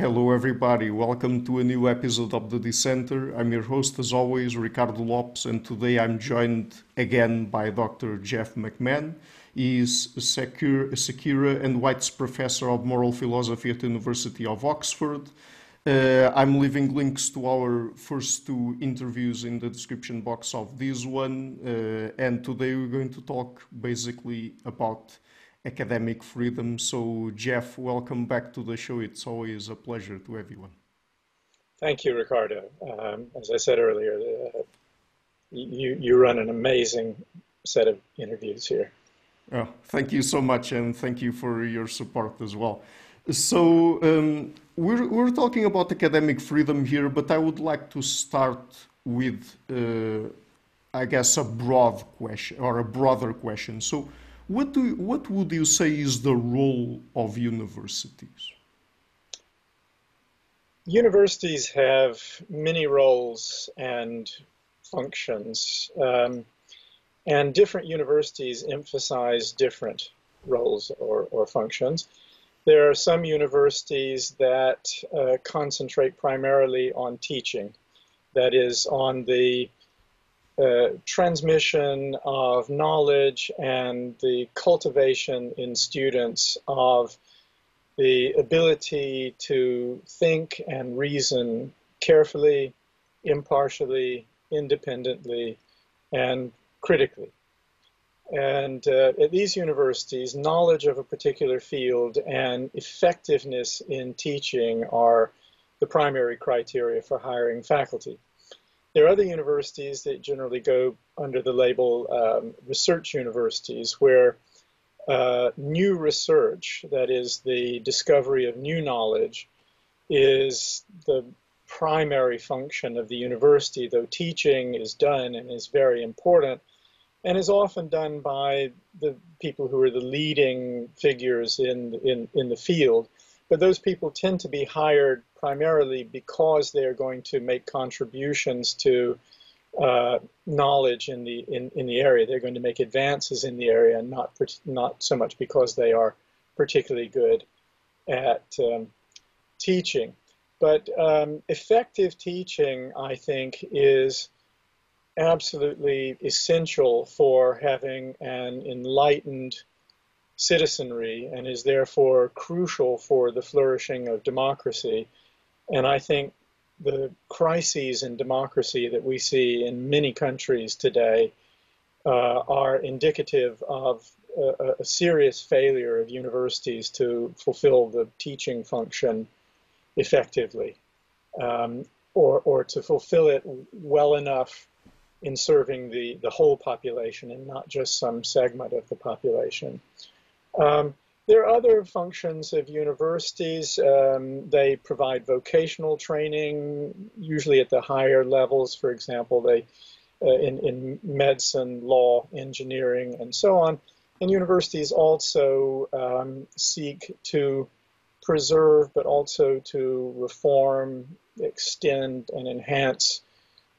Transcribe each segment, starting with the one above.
Hello everybody, welcome to a new episode of The Dissenter. I'm your host as always, Ricardo Lopes, and today I'm joined again by Dr. Jeff McMahan. He is Sekyra and White's Professor of Moral Philosophy at the University of Oxford. I'm leaving links to our first two interviews in the description box of this one, and today we're going to talk basically about academic freedom. So Jeff, welcome back to the show. It's always a pleasure to everyone. Thank you, Ricardo. As I said earlier, you run an amazing set of interviews here. Oh, thank you so much, and thank you for your support as well. So we're talking about academic freedom here, but I would like to start with, I guess, a broad question, or a broader question. So what would you say is the role of universities? Universities have many roles and functions, and different universities emphasize different roles or functions. There are some universities that concentrate primarily on teaching, that is, on the transmission of knowledge and the cultivation in students of the ability to think and reason carefully, impartially, independently, and critically. And at these universities, knowledge of a particular field and effectiveness in teaching are the primary criteria for hiring faculty. There are other universities that generally go under the label research universities, where new research, that is the discovery of new knowledge, is the primary function of the university, though teaching is done and is very important, and is often done by the people who are the leading figures in the field. But those people tend to be hired primarily because they're going to make contributions to knowledge in the area. They're going to make advances in the area, and not so much because they are particularly good at teaching. But effective teaching, I think, is absolutely essential for having an enlightened citizenry, and is therefore crucial for the flourishing of democracy. And I think the crises in democracy that we see in many countries today are indicative of a serious failure of universities to fulfill the teaching function effectively, or to fulfill it well enough in serving the whole population and not just some segment of the population. There are other functions of universities. They provide vocational training, usually at the higher levels. For example, they in medicine, law, engineering, and so on. And universities also seek to preserve, but also to reform, extend, and enhance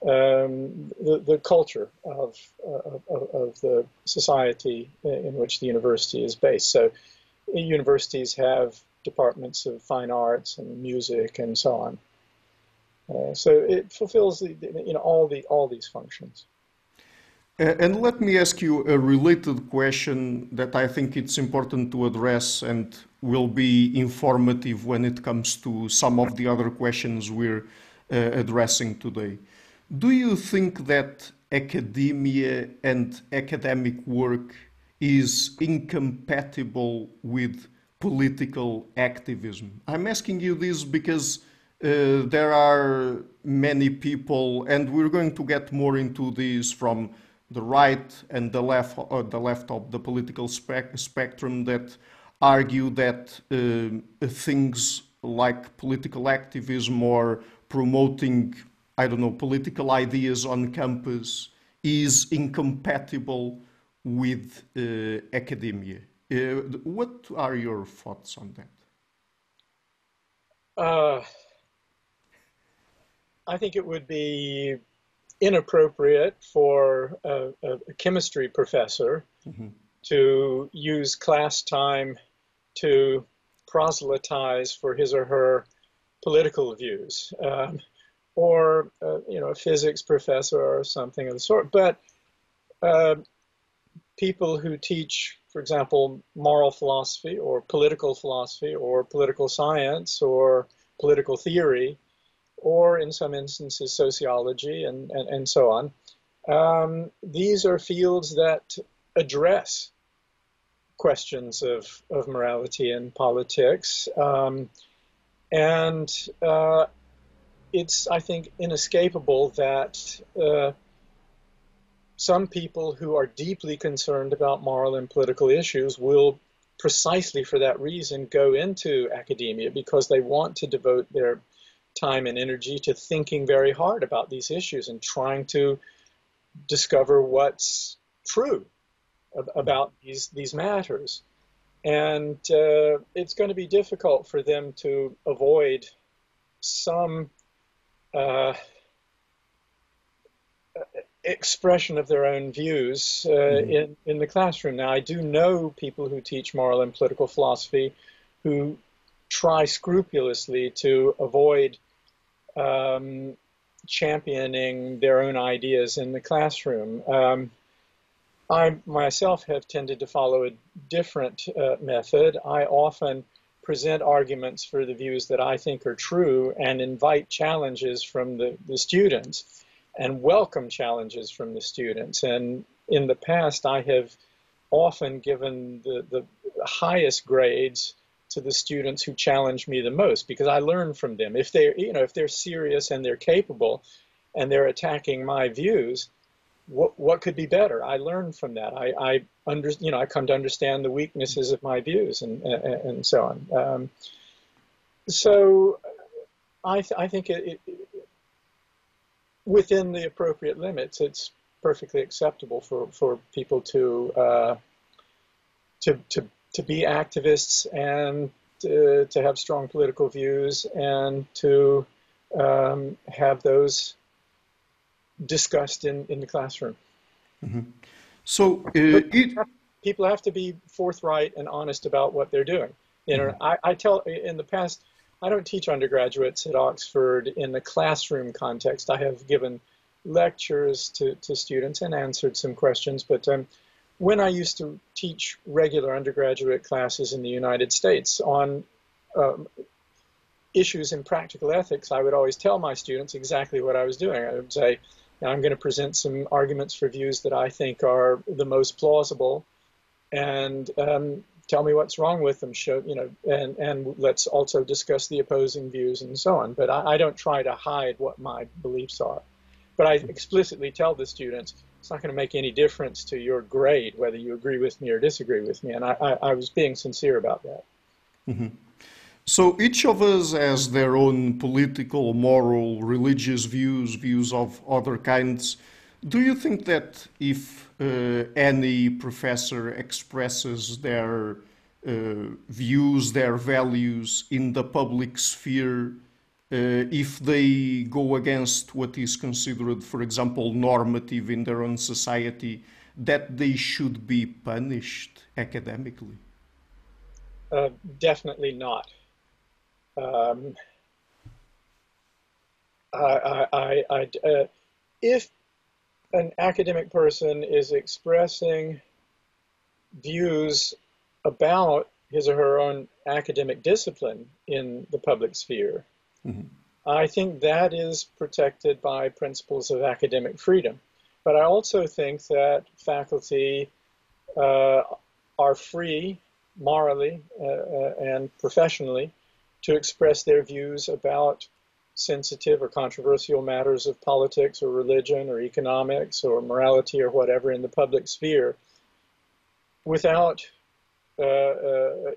the culture of the society in which the university is based. So universities have departments of fine arts and music and so on. So it fulfills all these functions. And let me ask you a related question that I think it's important to address and will be informative when it comes to some of the other questions we're addressing today. Do you think that academia and academic work is incompatible with political activism? I'm asking you this because there are many people, and we're going to get more into this from the right and the left, or the left of the political spectrum, that argue that things like political activism or promoting, I don't know, political ideas on campus is incompatible with academia. What are your thoughts on that? I think it would be inappropriate for a chemistry professor mm-hmm. to use class time to proselytize for his or her political views, or a physics professor or something of the sort. But people who teach, for example, moral philosophy or political science or political theory, or in some instances sociology and so on, these are fields that address questions of morality and politics. It's, I think, inescapable that some people who are deeply concerned about moral and political issues will, precisely for that reason, go into academia, because they want to devote their time and energy to thinking very hard about these issues and trying to discover what's true about these matters. And it's going to be difficult for them to avoid some expression of their own views in the classroom. Now, I do know people who teach moral and political philosophy who try scrupulously to avoid championing their own ideas in the classroom. I myself have tended to follow a different method. I often present arguments for the views that I think are true and invite challenges from the students, and welcome challenges from the students. And in the past, I have often given the highest grades to the students who challenge me the most, because I learn from them. If they're, if they're serious and they're capable and they're attacking my views, what could be better? I learn from that. I come to understand the weaknesses of my views and so on. So I think within the appropriate limits, it's perfectly acceptable for people to be activists and to have strong political views and to have those discussed in the classroom. Mm-hmm. So people have to be forthright and honest about what they're doing. I tell, in the past, I don't teach undergraduates at Oxford in the classroom context. I have given lectures to students and answered some questions, but when I used to teach regular undergraduate classes in the United States on issues in practical ethics, I would always tell my students exactly what I was doing. I would say, now I'm going to present some arguments for views that I think are the most plausible, and tell me what's wrong with them, and let's also discuss the opposing views and so on. But I don't try to hide what my beliefs are. But I explicitly tell the students, it's not going to make any difference to your grade whether you agree with me or disagree with me. And I was being sincere about that. Mm-hmm. So each of us has their own political, moral, religious views, views of other kinds. Do you think that if any professor expresses their views, their values in the public sphere, if they go against what is considered, for example, normative in their own society, that they should be punished academically? Definitely not. If an academic person is expressing views about his or her own academic discipline in the public sphere, mm-hmm. I think that is protected by principles of academic freedom. But I also think that faculty are free morally and professionally to express their views about sensitive or controversial matters of politics or religion or economics or morality or whatever in the public sphere without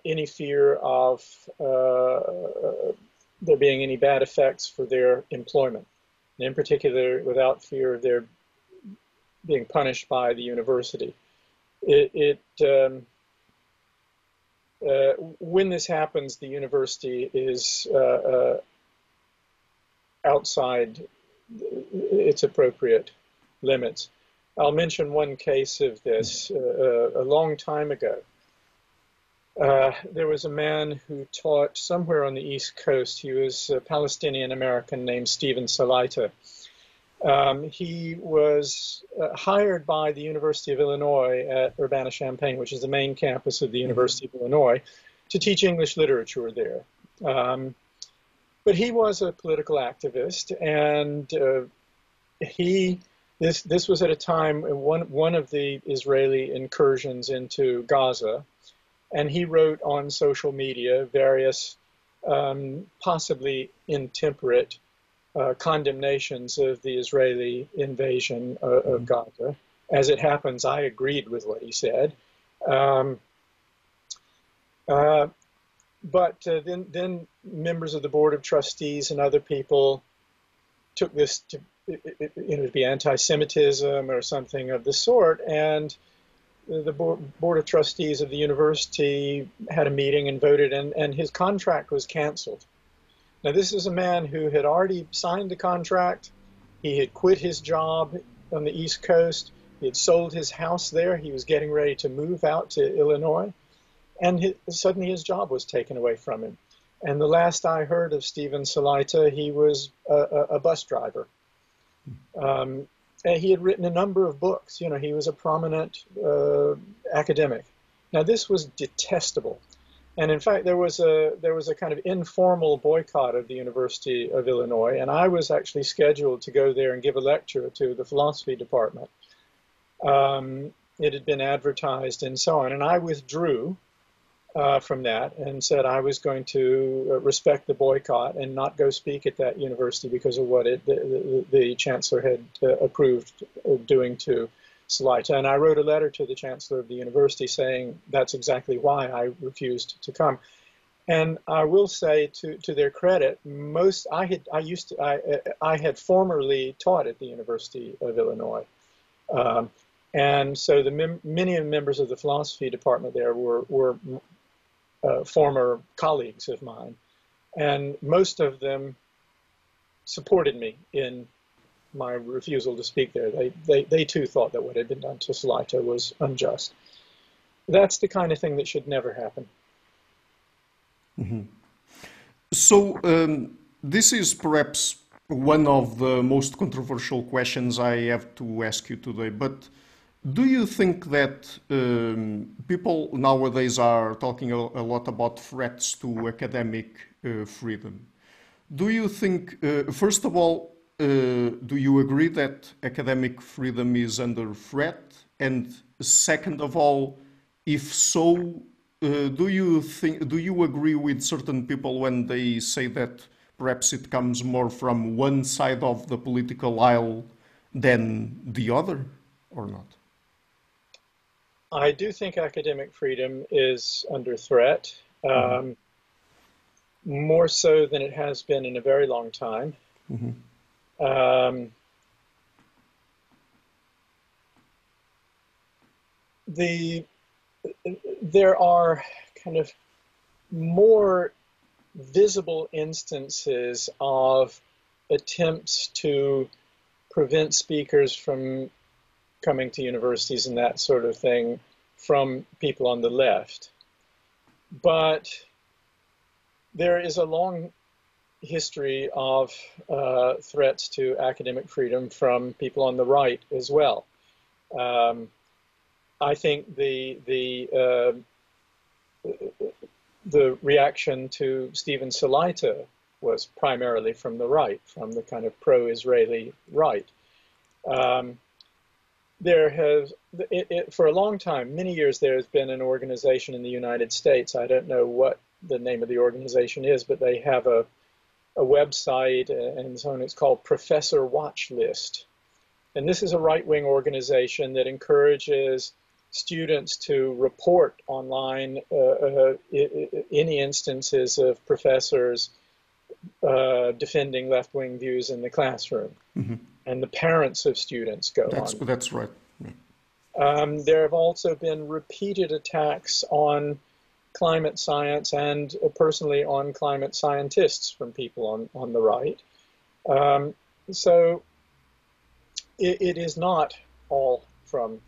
any fear of there being any bad effects for their employment, and in particular without fear of their being punished by the university. When this happens, the university is outside its appropriate limits. I'll mention one case of this a long time ago. There was a man who taught somewhere on the East Coast. He was a Palestinian-American named Stephen Salaita. He was hired by the University of Illinois at Urbana-Champaign, which is the main campus of the University of Illinois, to teach English literature there. But he was a political activist, and this was at a time, one of the Israeli incursions into Gaza, and he wrote on social media various possibly intemperate condemnations of the Israeli invasion of Gaza. As it happens, I agreed with what he said. But then members of the Board of Trustees and other people took this to, to be anti-Semitism or something of the sort, and the Board of Trustees of the university had a meeting and voted, and his contract was canceled. Now, this is a man who had already signed the contract. He had quit his job on the East Coast. He had sold his house there. He was getting ready to move out to Illinois. And suddenly his job was taken away from him. And the last I heard of Stephen Salaita, he was a bus driver. And he had written a number of books. You know, he was a prominent academic. Now, this was detestable. And in fact, there was a kind of informal boycott of the University of Illinois. And I was actually scheduled to go there and give a lecture to the philosophy department. It had been advertised and so on. And I withdrew from that and said I was going to respect the boycott and not go speak at that university because of what the chancellor had approved doing to Salaita. And I wrote a letter to the chancellor of the university saying that's exactly why I refused to come. And I will say, to their credit, I had formerly taught at the University of Illinois. And so many of the members of the philosophy department there were former colleagues of mine, and most of them supported me in my refusal to speak there. They too thought that what had been done to Salaita was unjust. That's the kind of thing that should never happen. Mm-hmm. So this is perhaps one of the most controversial questions I have to ask you today, but do you think that people nowadays are talking a lot about threats to academic freedom? Do you think, first of all, do you agree that academic freedom is under threat? And second of all, if so, do you agree with certain people when they say that perhaps it comes more from one side of the political aisle than the other, or not? I do think academic freedom is under threat, more so than it has been in a very long time. Mm-hmm. There are kind of more visible instances of attempts to prevent speakers from coming to universities and that sort of thing from people on the left. But there is a long history of threats to academic freedom from people on the right as well. I think the reaction to Stephen Salaita was primarily from the right, from the kind of pro-Israeli right. For a long time, many years, there has been an organization in the United States. I don't know what the name of the organization is, but they have a website and so on. It's called Professor Watch List. And this is a right-wing organization that encourages students to report online any instances of professors defending left-wing views in the classroom. Mm-hmm. And the parents of students go on. That's right. There have also been repeated attacks on climate science and personally on climate scientists from people on the right. So it is not all from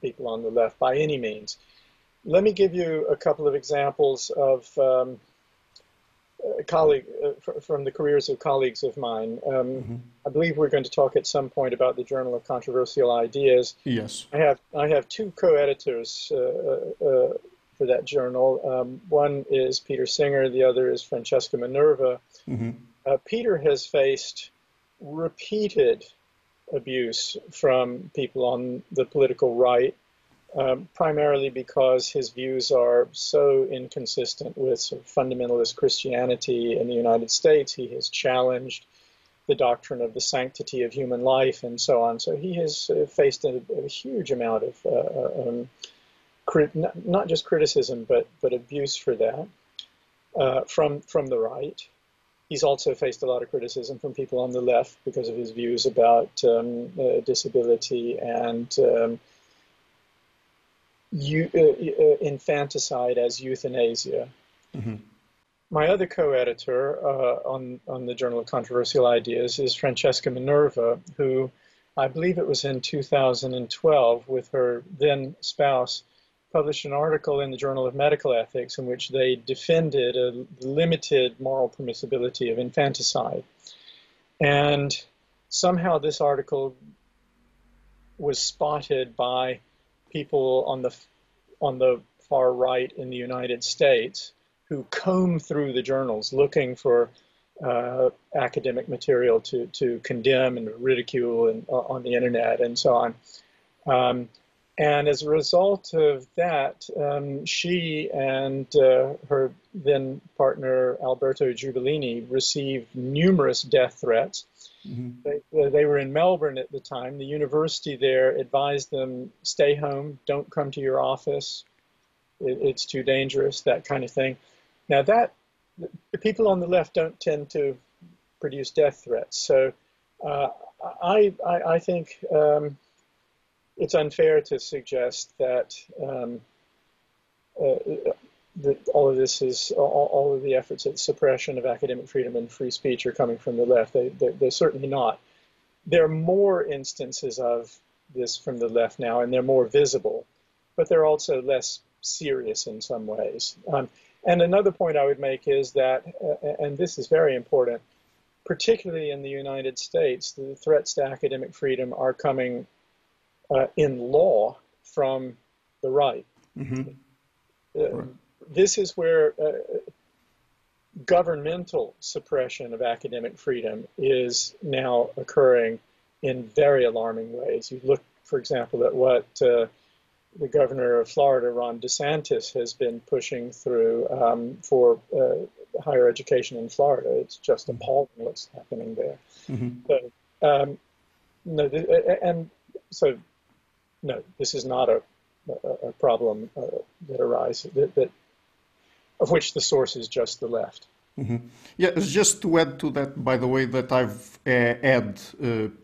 people on the left by any means. Let me give you a couple of examples of from the careers of colleagues of mine. I believe we're going to talk at some point about the Journal of Controversial Ideas. Yes. I have two co-editors for that journal. One is Peter Singer, the other is Francesca Minerva. Peter has faced repeated abuse from people on the political right, primarily because his views are so inconsistent with sort of fundamentalist Christianity in the United States. He has challenged the doctrine of the sanctity of human life and so on. So he has faced a huge amount of not just criticism, but abuse for that from the right. He's also faced a lot of criticism from people on the left because of his views about disability and infanticide as euthanasia. My other co-editor on the Journal of Controversial Ideas is Francesca Minerva, who I believe it was in 2012 with her then spouse published an article in the Journal of Medical Ethics in which they defended a limited moral permissibility of infanticide. And somehow this article was spotted by people on the far right in the United States who comb through the journals looking for academic material to condemn and ridicule and, on the internet and so on. And as a result of that, she and her then partner, Alberto Giubilini, received numerous death threats. They were in Melbourne at the time. The university there advised them, stay home, don't come to your office, it's too dangerous, that kind of thing. Now that, the people on the left don't tend to produce death threats. So I think it's unfair to suggest that all of the efforts at suppression of academic freedom and free speech are coming from the left. They're certainly not. There are more instances of this from the left now, and they're more visible, but they're also less serious in some ways. And another point I would make is that, and this is very important, particularly in the United States, the threats to academic freedom are coming in law from the right. This is where governmental suppression of academic freedom is now occurring in very alarming ways. You look, for example, at what the governor of Florida, Ron DeSantis, has been pushing through for higher education in Florida. It's just appalling what's happening there. So, no, this is not a problem that arises, of which the source is just the left. Yeah, just to add to that, by the way, that I've had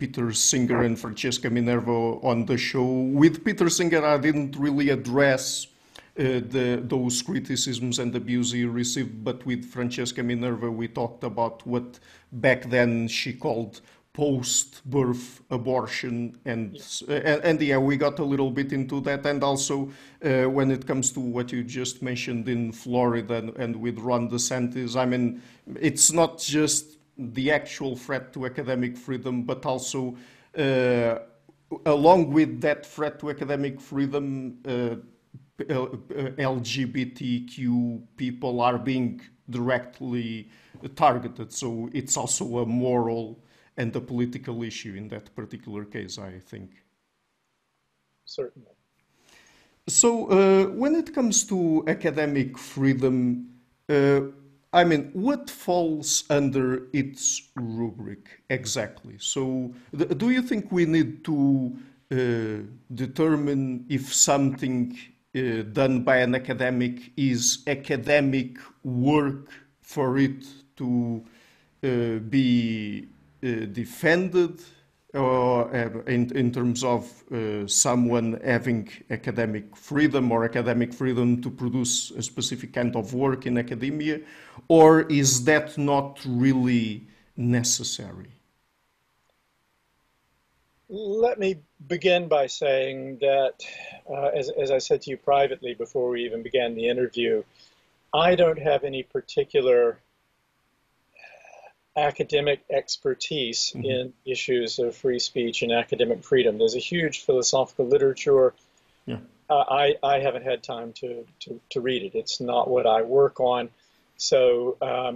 Peter Singer and Francesca Minerva on the show. With Peter Singer, I didn't really address those criticisms and abuse he received, but with Francesca Minerva, we talked about what back then she called post-birth abortion, and yeah, we got a little bit into that. And also when it comes to what you just mentioned in Florida and with Ron DeSantis, I mean, it's not just the actual threat to academic freedom, but also along with that threat to academic freedom, LGBTQ people are being directly targeted. So it's also a moral and the political issue in that particular case, I think. Certainly. So when it comes to academic freedom, I mean, what falls under its rubric exactly? So do you think we need to determine if something done by an academic is academic work for it to be defended, or in terms of someone having academic freedom or academic freedom to produce a specific kind of work in academia, or is that not really necessary? Let me begin by saying that, as I said to you privately before we even began the interview, I don't have any particular academic expertise mm-hmm. in issues of free speech and academic freedom. There's a huge philosophical literature. Yeah. I haven't had time to read it. It's not what I work on. So a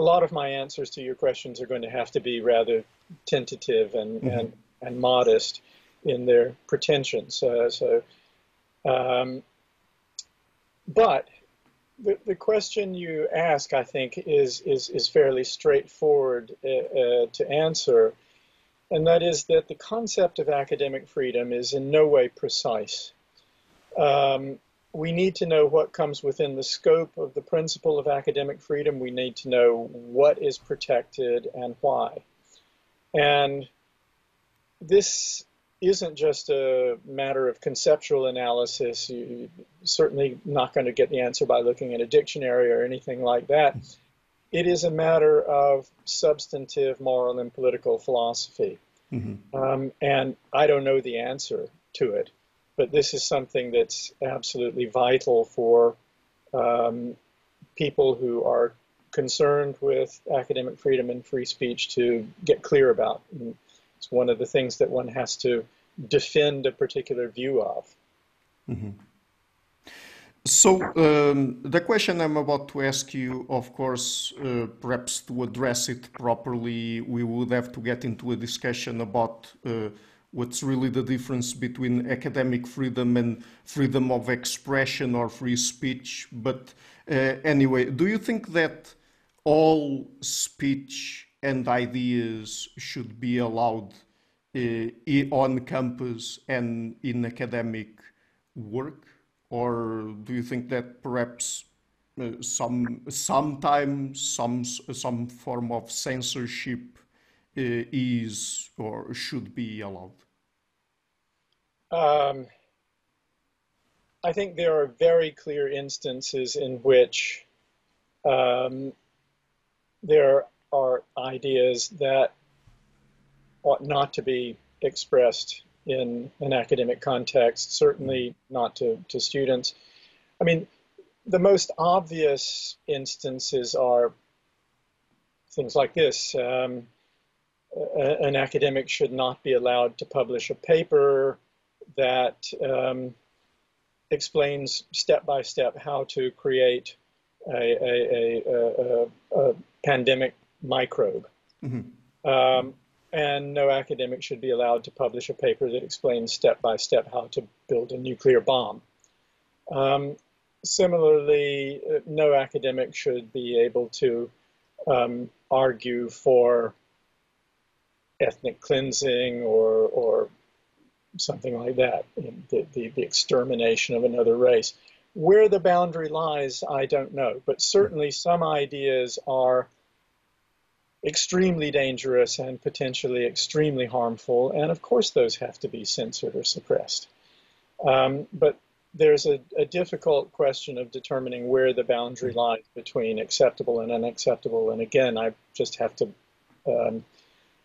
lot of my answers to your questions are going to have to be rather tentative and, mm-hmm. and modest in their pretensions. But the question you ask, I think, is fairly straightforward to answer, and that is that the concept of academic freedom is in no way precise. We need to know what comes within the scope of the principle of academic freedom. We need to know what is protected and why. And this isn't just a matter of conceptual analysis. You're certainly not going to get the answer by looking at a dictionary or anything like that. It is a matter of substantive moral and political philosophy. Mm-hmm. And I don't know the answer to it. But this is something that's absolutely vital for people who are concerned with academic freedom and free speech to get clear about. And it's one of the things that one has to defend a particular view of. Mm-hmm. So the question I'm about to ask you, of course, perhaps to address it properly, we would have to get into a discussion about what's really the difference between academic freedom and freedom of expression or free speech. But anyway, do you think that all speech and ideas should be allowed on campus and in academic work? Or do you think that perhaps sometimes some form of censorship is or should be allowed? I think there are very clear instances in which there are ideas that ought not to be expressed in an academic context, certainly not to students. I mean, the most obvious instances are things like this. An academic should not be allowed to publish a paper that explains step-by-step how to create a pandemic microbe. Mm-hmm. And no academic should be allowed to publish a paper that explains step-by-step how to build a nuclear bomb. Similarly, no academic should be able to argue for ethnic cleansing or something like that, the extermination of another race. Where the boundary lies, I don't know, but certainly some ideas are extremely dangerous and potentially extremely harmful, and of course those have to be censored or suppressed. But there's a difficult question of determining where the boundary lies between acceptable and unacceptable, and again, I just have to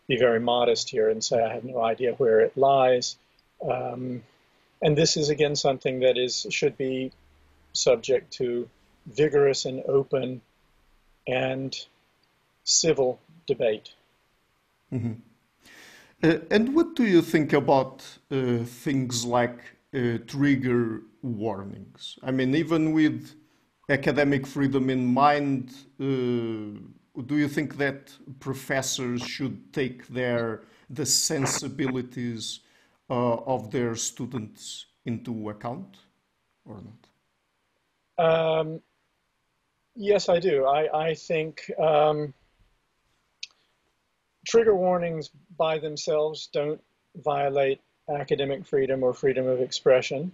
be very modest here and say I have no idea where it lies. And this is, again, something that should be subject to vigorous and open and civil debate. Mm-hmm. And what do you think about things like trigger warnings? I mean, even with academic freedom in mind, do you think that professors should take the sensibilities of their students into account or not? Yes, I do. I think trigger warnings by themselves don't violate academic freedom or freedom of expression.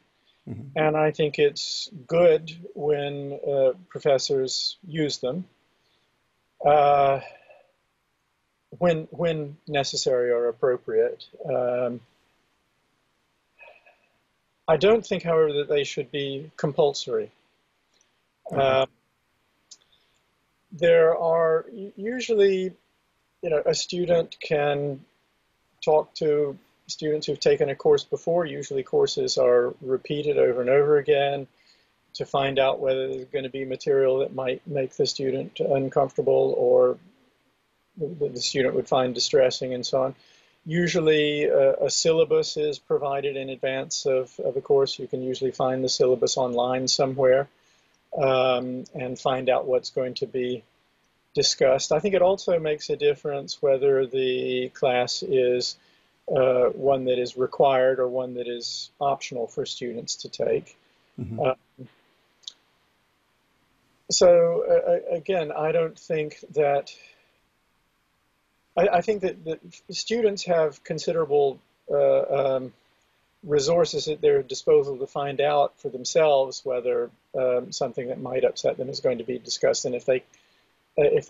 Mm-hmm. And I think it's good when professors use them. When necessary or appropriate. I don't think, however, that they should be compulsory. there are usually, you know, a student can talk to students who've taken a course before. Usually courses are repeated over and over again to find out whether there's going to be material that might make the student uncomfortable or that the student would find distressing and so on. Usually a syllabus is provided in advance of a course. You can usually find the syllabus online somewhere and find out what's going to be discussed. I think it also makes a difference whether the class is one that is required or one that is optional for students to take. Mm-hmm. Again, I don't think that, I think that the students have considerable resources at their disposal to find out for themselves whether something that might upset them is going to be discussed. And if it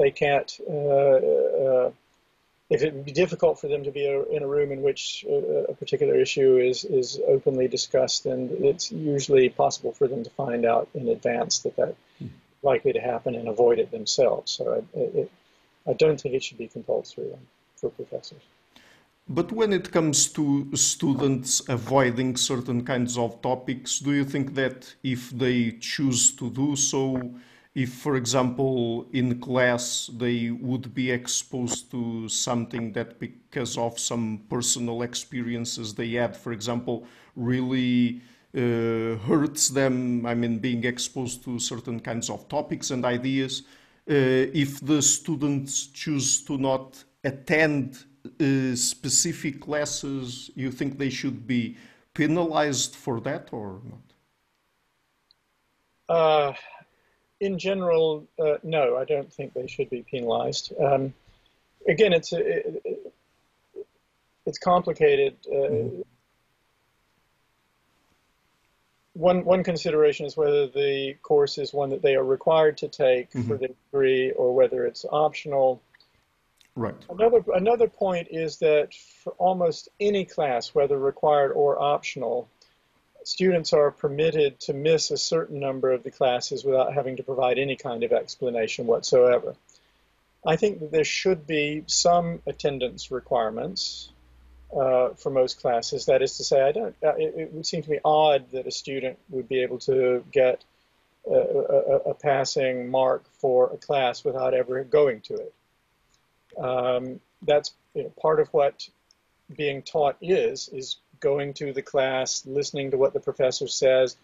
would be difficult for them to be in a room in which a particular issue is openly discussed, then it's usually possible for them to find out in advance that that's likely to happen and avoid it themselves. So I don't think it should be compulsory for professors. But when it comes to students avoiding certain kinds of topics, do you think that if they choose to do so, if, for example, in class they would be exposed to something that because of some personal experiences they had, for example, really hurts them, I mean, being exposed to certain kinds of topics and ideas, if the students choose to not attend specific classes, you think they should be penalized for that or not? In general, no, I don't think they should be penalized. Again, it's complicated. One consideration is whether the course is one that they are required to take mm-hmm. for their degree or whether it's optional. Right. Another point is that for almost any class, whether required or optional, students are permitted to miss a certain number of the classes without having to provide any kind of explanation whatsoever. I think that there should be some attendance requirements for most classes. That is to say, it would seem to me odd that a student would be able to get a passing mark for a class without ever going to it. That's part of what being taught is going to the class, listening to what the professor says,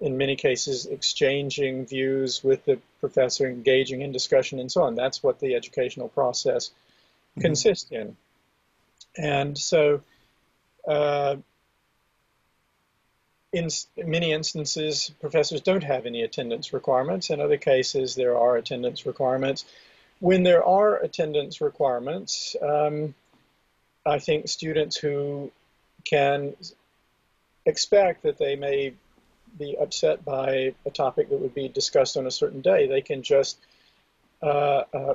in many cases exchanging views with the professor, engaging in discussion and so on. That's what the educational process mm-hmm. consists in. And so in many instances, professors don't have any attendance requirements. In other cases, there are attendance requirements. When there are attendance requirements, I think students who can expect that they may be upset by a topic that would be discussed on a certain day, they can just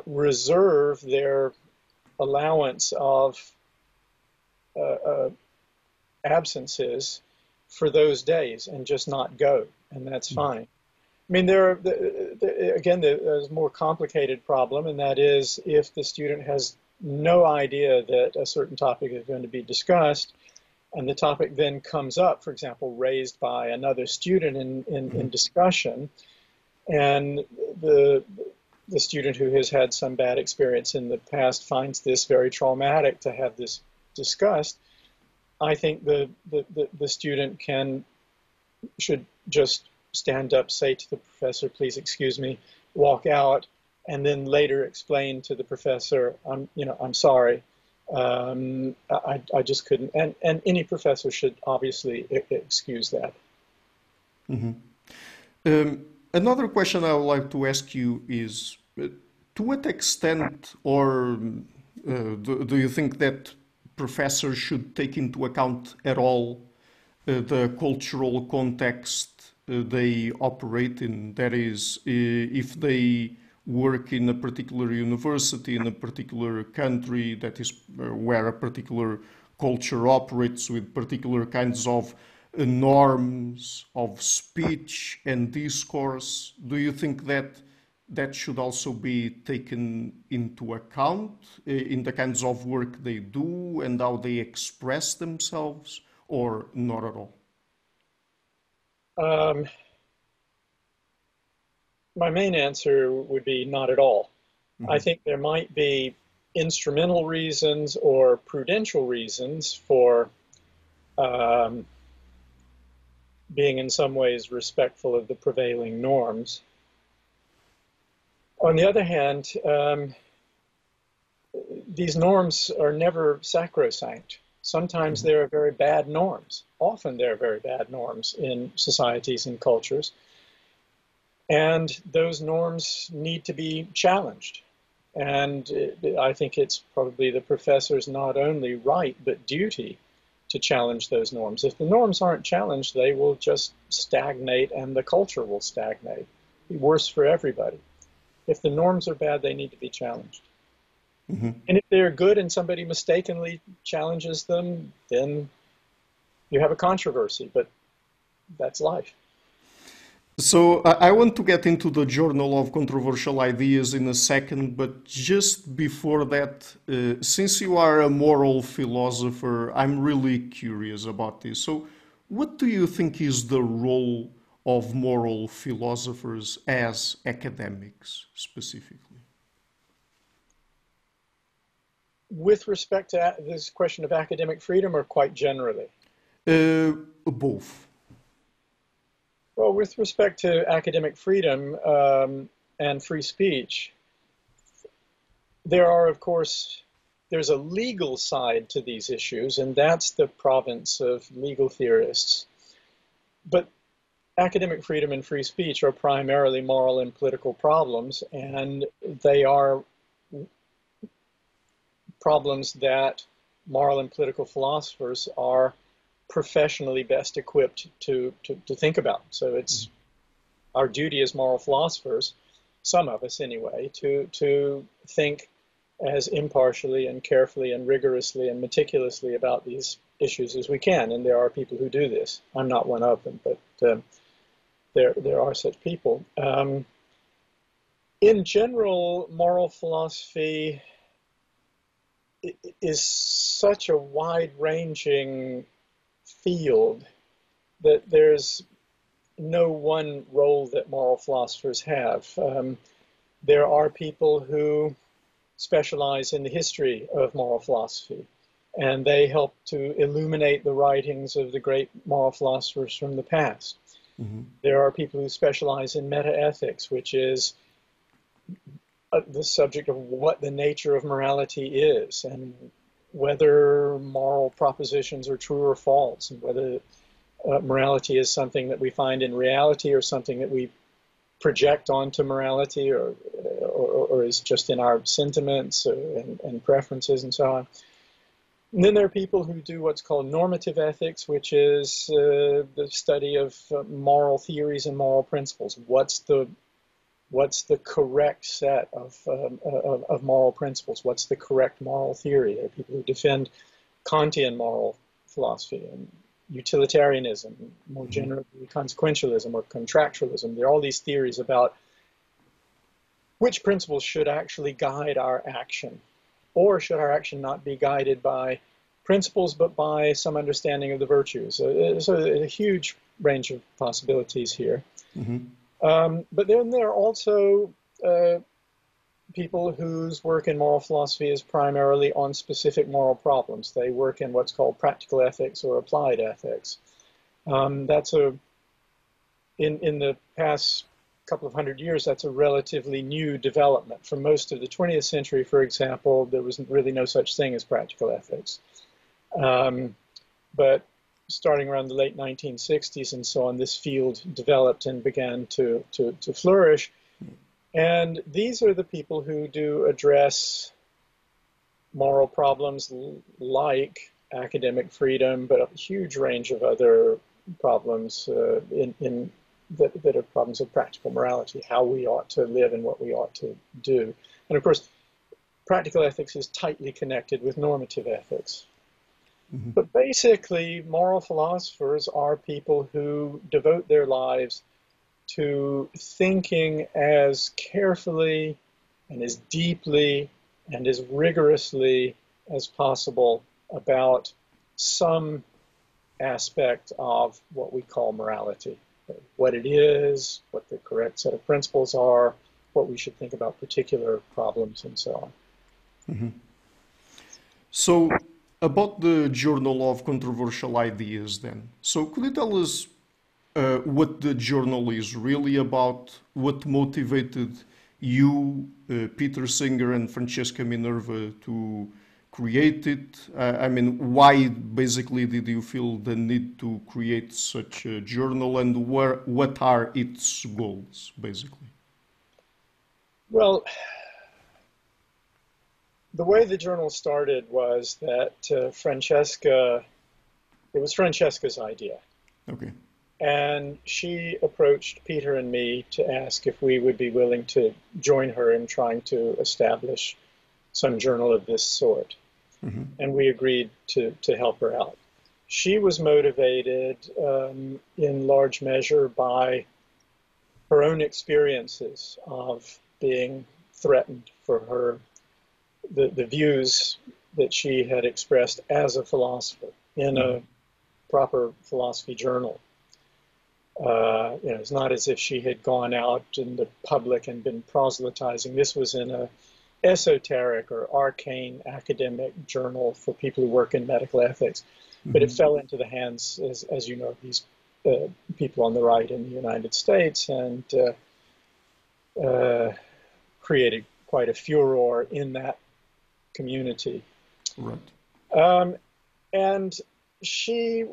reserve their allowance of absences for those days and just not go, and that's mm-hmm. fine. I mean, there's a more complicated problem, and that is if the student has no idea that a certain topic is going to be discussed, and the topic then comes up, for example, raised by another student in discussion, and the student who has had some bad experience in the past finds this very traumatic to have this discussed, I think the student should just stand up, say to the professor, please excuse me, walk out, and then later explain to the professor, I'm sorry. I just couldn't, and any professor should obviously excuse that. Mm-hmm. Another question I would like to ask you is, to what extent or do you think that professors should take into account at all the cultural context they operate in? That is, if they work in a particular university, in a particular country that is where a particular culture operates with particular kinds of norms of speech and discourse, do you think that that should also be taken into account in the kinds of work they do and how they express themselves, or not at all? My main answer would be not at all. Mm-hmm. I think there might be instrumental reasons or prudential reasons for being in some ways respectful of the prevailing norms. On the other hand, these norms are never sacrosanct. Sometimes there are very bad norms. Often there are very bad norms in societies and cultures. And those norms need to be challenged. And I think it's probably the professor's not only right, but duty to challenge those norms. If the norms aren't challenged, they will just stagnate and the culture will stagnate. It'll be worse for everybody. If the norms are bad, they need to be challenged. Mm-hmm. And if they're good and somebody mistakenly challenges them, then you have a controversy, but that's life. So I want to get into the Journal of Controversial Ideas in a second, but just before that, since you are a moral philosopher, I'm really curious about this. So what do you think is the role of moral philosophers as academics specifically? With respect to this question of academic freedom, or quite generally? Both. Well, with respect to academic freedom and free speech, there are, of course, there's a legal side to these issues, and that's the province of legal theorists. But academic freedom and free speech are primarily moral and political problems, and they are problems that moral and political philosophers are professionally best equipped to think about. So it's our duty as moral philosophers, some of us anyway, to think as impartially and carefully and rigorously and meticulously about these issues as we can. And there are people who do this. I'm not one of them, but there are such people. In general, moral philosophy is such a wide-ranging field that there's no one role that moral philosophers have. There are people who specialize in the history of moral philosophy, and they help to illuminate the writings of the great moral philosophers from the past. Mm-hmm. There are people who specialize in metaethics, which is the subject of what the nature of morality is, and whether moral propositions are true or false, and whether morality is something that we find in reality or something that we project onto morality, or is just in our sentiments and preferences and so on. And then there are people who do what's called normative ethics, which is the study of moral theories and moral principles. What's the correct set of moral principles? What's the correct moral theory? There are people who defend Kantian moral philosophy and utilitarianism, more generally consequentialism or contractualism. There are all these theories about which principles should actually guide our action, or should our action not be guided by principles but by some understanding of the virtues. So a huge range of possibilities here. Mm-hmm. But then there are also people whose work in moral philosophy is primarily on specific moral problems. They work in what's called practical ethics or applied ethics. In the past couple of hundred years, that's a relatively new development. For most of the 20th century, for example, there was really no such thing as practical ethics. But starting around the late 1960s and so on, this field developed and began to flourish. And these are the people who do address moral problems like academic freedom, but a huge range of other problems that are problems of practical morality, how we ought to live and what we ought to do. And of course, practical ethics is tightly connected with normative ethics. Mm-hmm. But basically, moral philosophers are people who devote their lives to thinking as carefully and as deeply and as rigorously as possible about some aspect of what we call morality, what it is, what the correct set of principles are, what we should think about particular problems, and so on. Mm-hmm. So about the Journal of Controversial Ideas then, so could you tell us what the journal is really about, what motivated you, Peter Singer and Francesca Minerva, to create it? I mean, why basically did you feel the need to create such a journal, and what are its goals basically? Well, the way the journal started was that it was Francesca's idea. Okay. And she approached Peter and me to ask if we would be willing to join her in trying to establish some journal of this sort. Mm-hmm. And we agreed to help her out. She was motivated in large measure by her own experiences of being threatened for her, the views that she had expressed as a philosopher in a proper philosophy journal. You know, it's not as if she had gone out in the public and been proselytizing. This was in an esoteric or arcane academic journal for people who work in medical ethics. But it fell into the hands, as you know, of these people on the right in the United States, and created quite a furore in that community. Right. And she,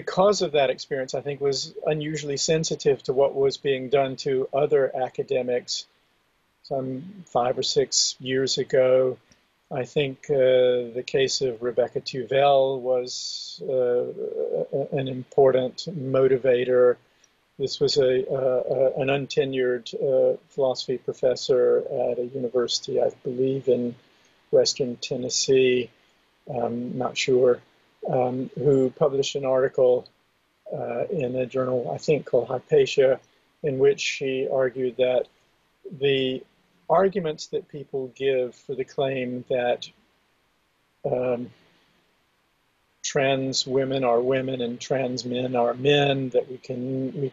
because of that experience, I think was unusually sensitive to what was being done to other academics some 5 or 6 years ago. I think the case of Rebecca Tuvel was an important motivator. This was an untenured philosophy professor at a university, I believe, in Western Tennessee, not sure, who published an article in a journal, I think, called Hypatia, in which she argued that the arguments that people give for the claim that trans women are women and trans men are men, that we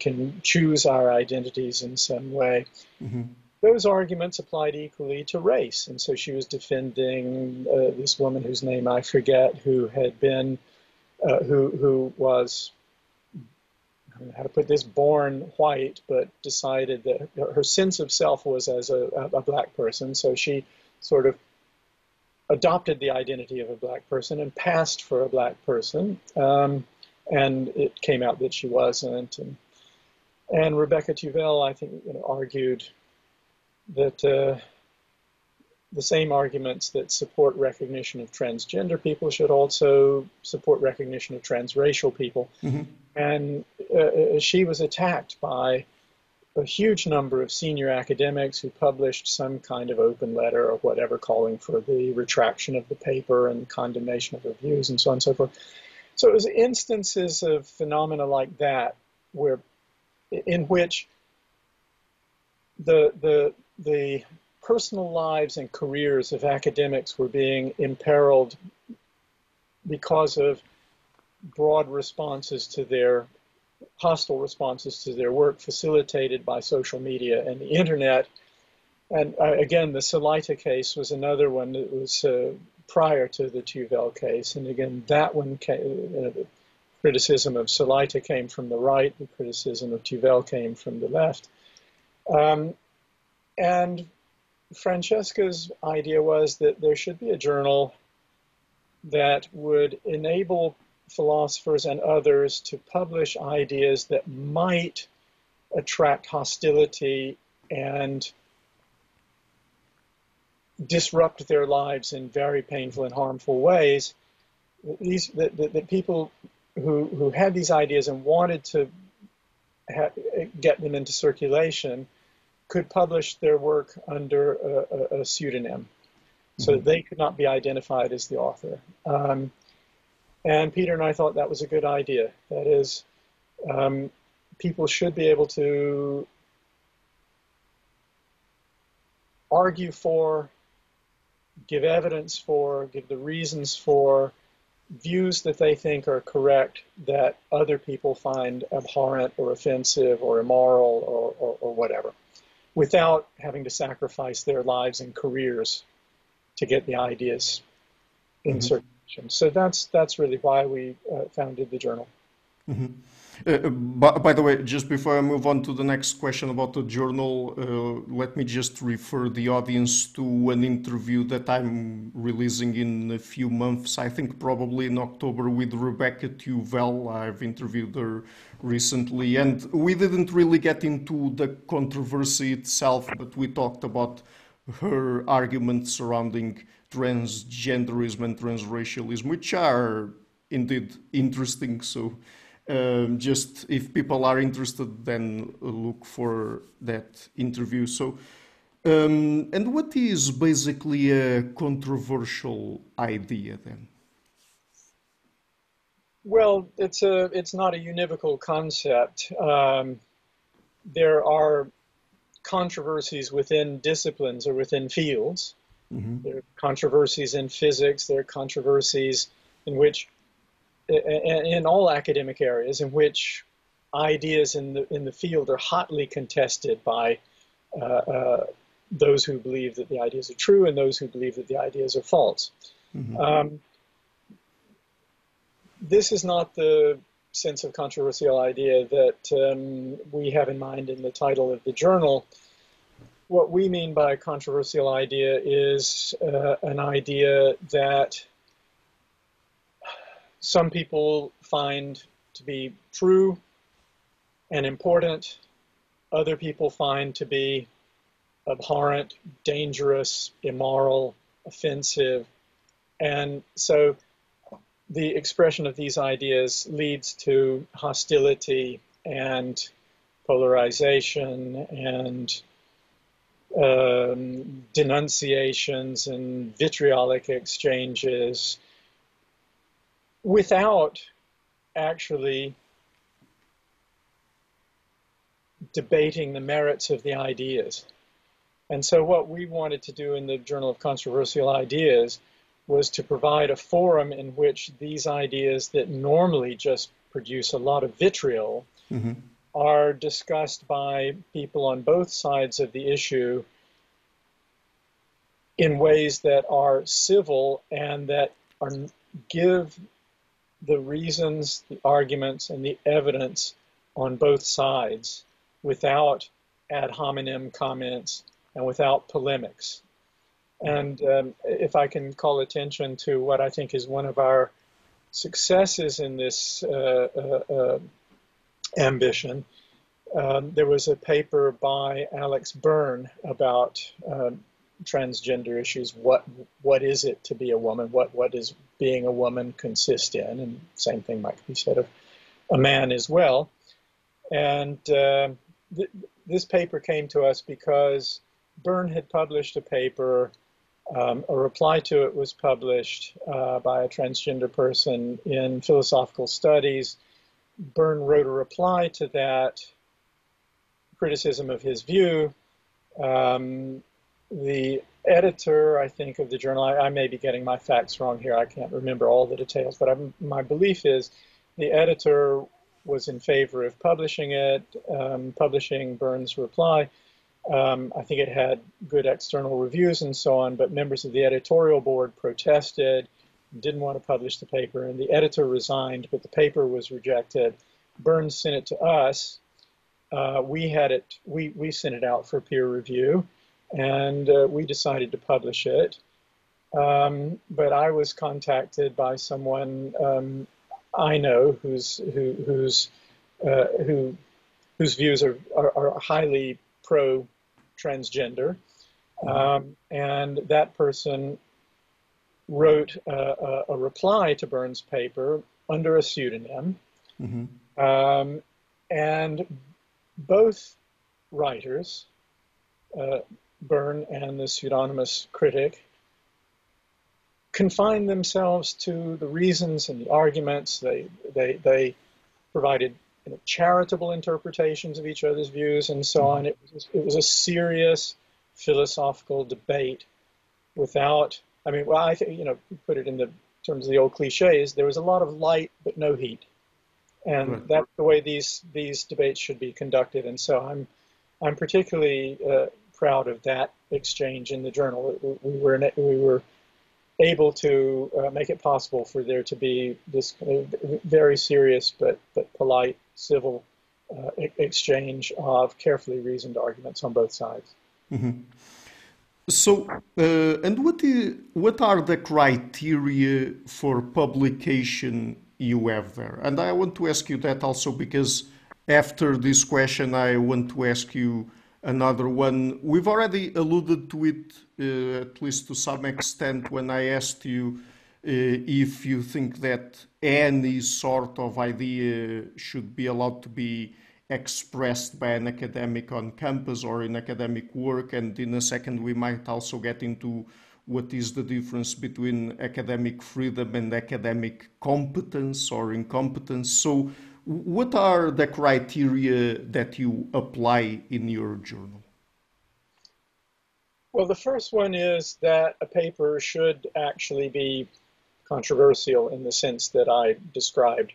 can choose our identities in some way. Mm-hmm. Those arguments applied equally to race. And so she was defending this woman whose name I forget, who had been, who was, I don't know how to put this, born white, but decided that her sense of self was as a black person. So she sort of adopted the identity of a black person and passed for a black person. And it came out that she wasn't. And Rebecca Tuvel, I think, you know, argued that the same arguments that support recognition of transgender people should also support recognition of transracial people. Mm-hmm. And she was attacked by a huge number of senior academics who published some kind of open letter or whatever calling for the retraction of the paper and condemnation of her views and so on and so forth. So it was instances of phenomena like that where, in which the personal lives and careers of academics were being imperiled because of broad responses to their hostile responses to their work facilitated by social media and the internet. And again, the Salaita case was another one that was prior to the Tuvel case. And again, that one came, the criticism of Salaita came from the right, the criticism of Tuvel came from the left. And Francesca's idea was that there should be a journal that would enable philosophers and others to publish ideas that might attract hostility and disrupt their lives in very painful and harmful ways. The people who had these ideas and wanted to get them into circulation could publish their work under a pseudonym, so that they could not be identified as the author. And Peter and I thought that was a good idea. That is, people should be able to argue for, give evidence for, give the reasons for views that they think are correct that other people find abhorrent or offensive or immoral or whatever, without having to sacrifice their lives and careers to get the ideas in circulation. So that's really why we founded the journal. By the way, just before I move on to the next question about the journal, let me just refer the audience to an interview that I'm releasing in a few months, I think probably in October, with Rebecca Tuvel. I've interviewed her recently, and we didn't really get into the controversy itself, but we talked about her arguments surrounding transgenderism and transracialism, which are indeed interesting. So just if people are interested, then look for that interview. So, and what is basically a controversial idea then? Well, it's not a univocal concept. There are controversies within disciplines or within fields. There are controversies in physics. There are controversies in which in all academic areas in which ideas in the field are hotly contested by those who believe that the ideas are true and those who believe that the ideas are false. This is not the sense of controversial idea that we have in mind in the title of the journal. What we mean by a controversial idea is an idea that some people find to be true and important, other people find to be abhorrent, dangerous, immoral, offensive. And so the expression of these ideas leads to hostility and polarization and denunciations and vitriolic exchanges, without actually debating the merits of the ideas. And so what we wanted to do in the Journal of Controversial Ideas was to provide a forum in which these ideas that normally just produce a lot of vitriol are discussed by people on both sides of the issue in ways that are civil and that are give the reasons, the arguments, and the evidence on both sides without ad hominem comments and without polemics. And if I can call attention to what I think is one of our successes in this ambition, there was a paper by Alex Byrne about transgender issues. What is it to be a woman? What does being a woman consist in? And same thing might be said of a man as well. And this paper came to us because Byrne had published a paper. A reply to it was published by a transgender person in Philosophical Studies. Byrne wrote a reply to that criticism of his view. The editor, I think, of the journal, I may be getting my facts wrong here, I can't remember all the details, but my belief is the editor was in favor of publishing it, publishing Byrne's reply. I think it had good external reviews and so on, but members of the editorial board protested, didn't want to publish the paper, and the editor resigned, but the paper was rejected. Byrne sent it to us. We sent it out for peer review. And we decided to publish it. But I was contacted by someone I know whose views are highly pro-transgender. And that person wrote a reply to Byrne's paper under a pseudonym. And both writers, Byrne and the pseudonymous critic, confined themselves to the reasons and the arguments. They provided charitable interpretations of each other's views and so on. It was a serious philosophical debate without, I mean, well, I think, put it in the terms of the old cliches, there was a lot of light but no heat. And right. That's the way these debates should be conducted. And so I'm particularly proud of that exchange in the journal. We were able to make it possible for there to be this very serious but polite, civil exchange of carefully reasoned arguments on both sides. Mm-hmm. So, and what are the criteria for publication you have there? And I want to ask you that also because after this question, I want to ask you another one. We've already alluded to it, at least to some extent, when I asked you if you think that any sort of idea should be allowed to be expressed by an academic on campus or in academic work. And in a second, we might also get into what is the difference between academic freedom and academic competence or incompetence. So what are the criteria that you apply in your journal? Well, the first one is that a paper should actually be controversial in the sense that I described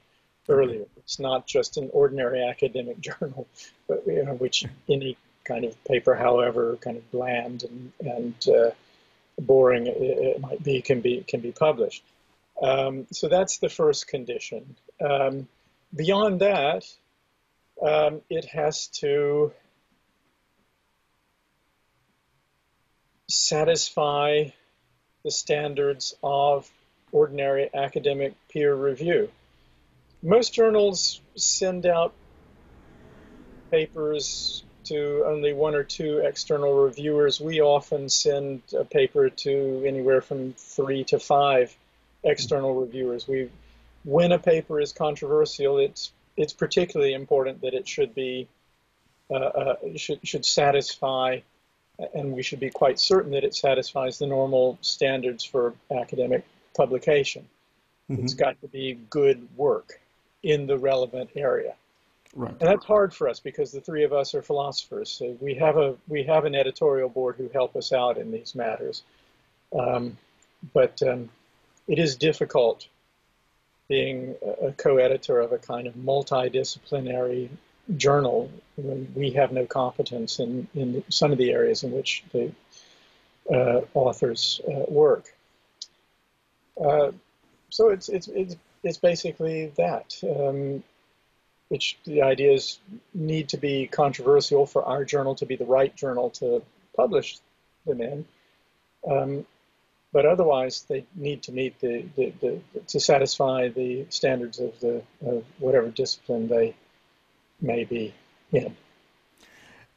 earlier. It's not just an ordinary academic journal, but, which any kind of paper, however kind of bland and boring it might be, can be published. So that's the first condition. Beyond that, it has to satisfy the standards of ordinary academic peer review. Most journals send out papers to only one or two external reviewers. We often send a paper to anywhere from 3 to 5 external reviewers. When a paper is controversial, it's particularly important that it should be should satisfy, and we should be quite certain that it satisfies the normal standards for academic publication. Mm-hmm. It's got to be good work in the relevant area, right? And that's hard for us because the three of us are philosophers. So we have an editorial board who help us out in these matters, but it is difficult. Being a co-editor of a kind of multidisciplinary journal, when we have no competence in some of the areas in which the authors work. So it's basically that. Which the ideas need to be controversial for our journal to be the right journal to publish them in. But otherwise, they need to meet to satisfy the standards of whatever discipline they may be in.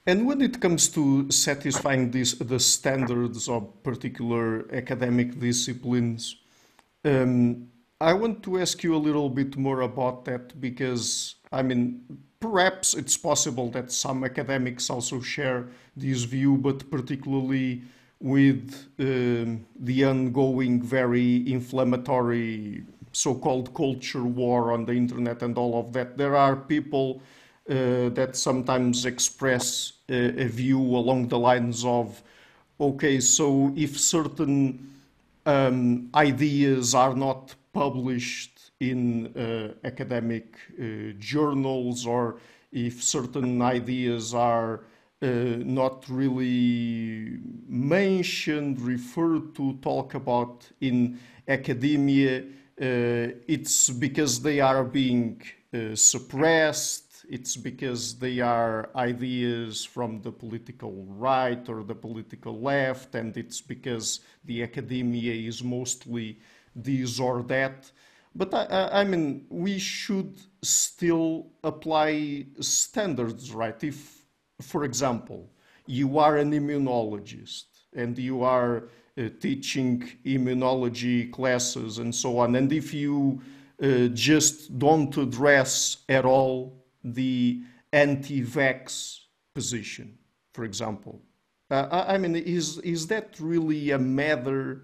And when it comes to satisfying the standards of particular academic disciplines, I want to ask you a little bit more about that because, I mean, perhaps it's possible that some academics also share this view, but particularly with the ongoing, very inflammatory so-called culture war on the internet and all of that. There are people that sometimes express a view along the lines of, okay, so if certain ideas are not published in academic journals, or if certain ideas are not really mentioned, referred to, talk about in academia, it's because they are being suppressed, it's because they are ideas from the political right or the political left, and it's because the academia is mostly this or that. But I mean, we should still apply standards, right? If, for example, you are an immunologist and you are teaching immunology classes and so on, and if you just don't address at all the anti-vax position, for example, I mean, is that really a matter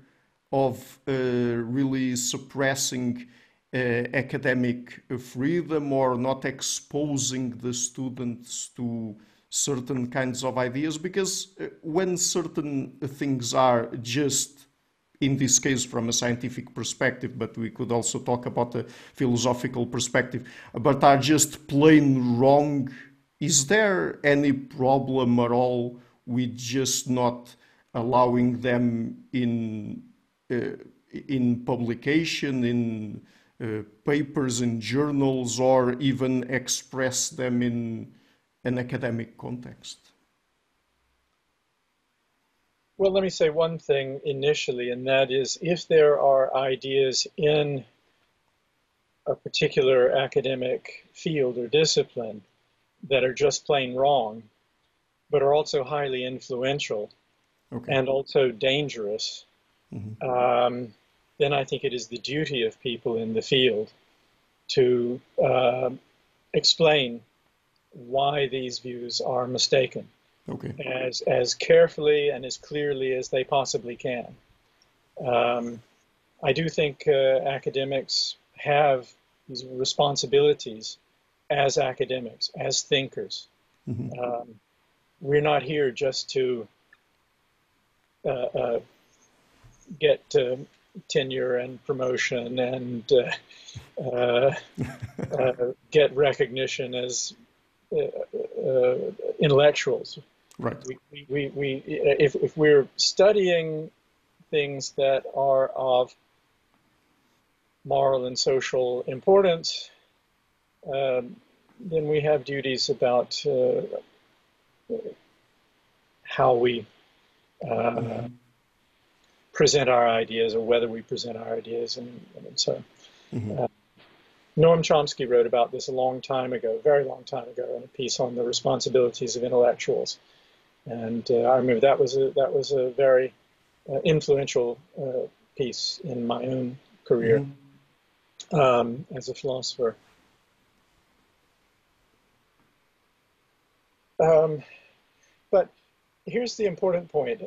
of really suppressing academic freedom or not exposing the students to certain kinds of ideas, because when certain things are just, in this case, from a scientific perspective, but we could also talk about a philosophical perspective, but are just plain wrong, is there any problem at all with just not allowing them in publication, in papers, in journals, or even express them in an academic context? Well, let me say one thing initially, and that is, if there are ideas in a particular academic field or discipline that are just plain wrong, but are also highly influential, okay, and also dangerous, mm-hmm, then I think it is the duty of people in the field to explain why these views are mistaken, okay, as carefully and as clearly as they possibly can. I do think academics have these responsibilities as academics, as thinkers. Mm-hmm. We're not here just to get tenure and promotion and get recognition as intellectuals. Right. If we're studying things that are of moral and social importance, then we have duties about how we present our ideas, or whether we present our ideas, and so. Mm-hmm. Noam Chomsky wrote about this a long time ago, very long time ago, in a piece on the responsibilities of intellectuals, and I remember that was a very influential piece in my own career, mm-hmm, as a philosopher. But here's the important point.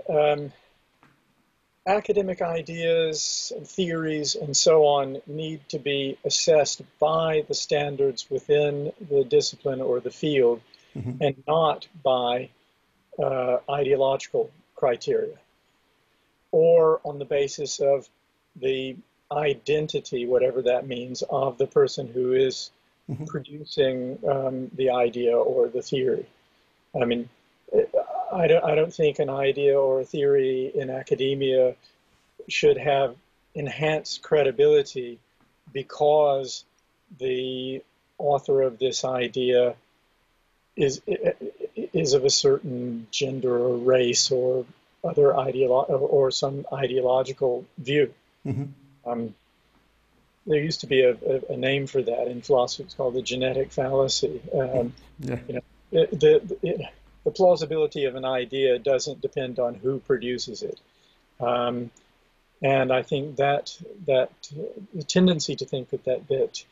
Academic ideas and theories and so on need to be assessed by the standards within the discipline or the field, mm-hmm, and not by ideological criteria or on the basis of the identity, whatever that means, of the person who is, mm-hmm, producing the idea or the theory. I mean, I don't think an idea or a theory in academia should have enhanced credibility because the author of this idea is of a certain gender or race or other some ideological view. Mm-hmm. There used to be a name for that in philosophy. It's called the genetic fallacy. Yeah. You know, the plausibility of an idea doesn't depend on who produces it, and I think that the tendency to think that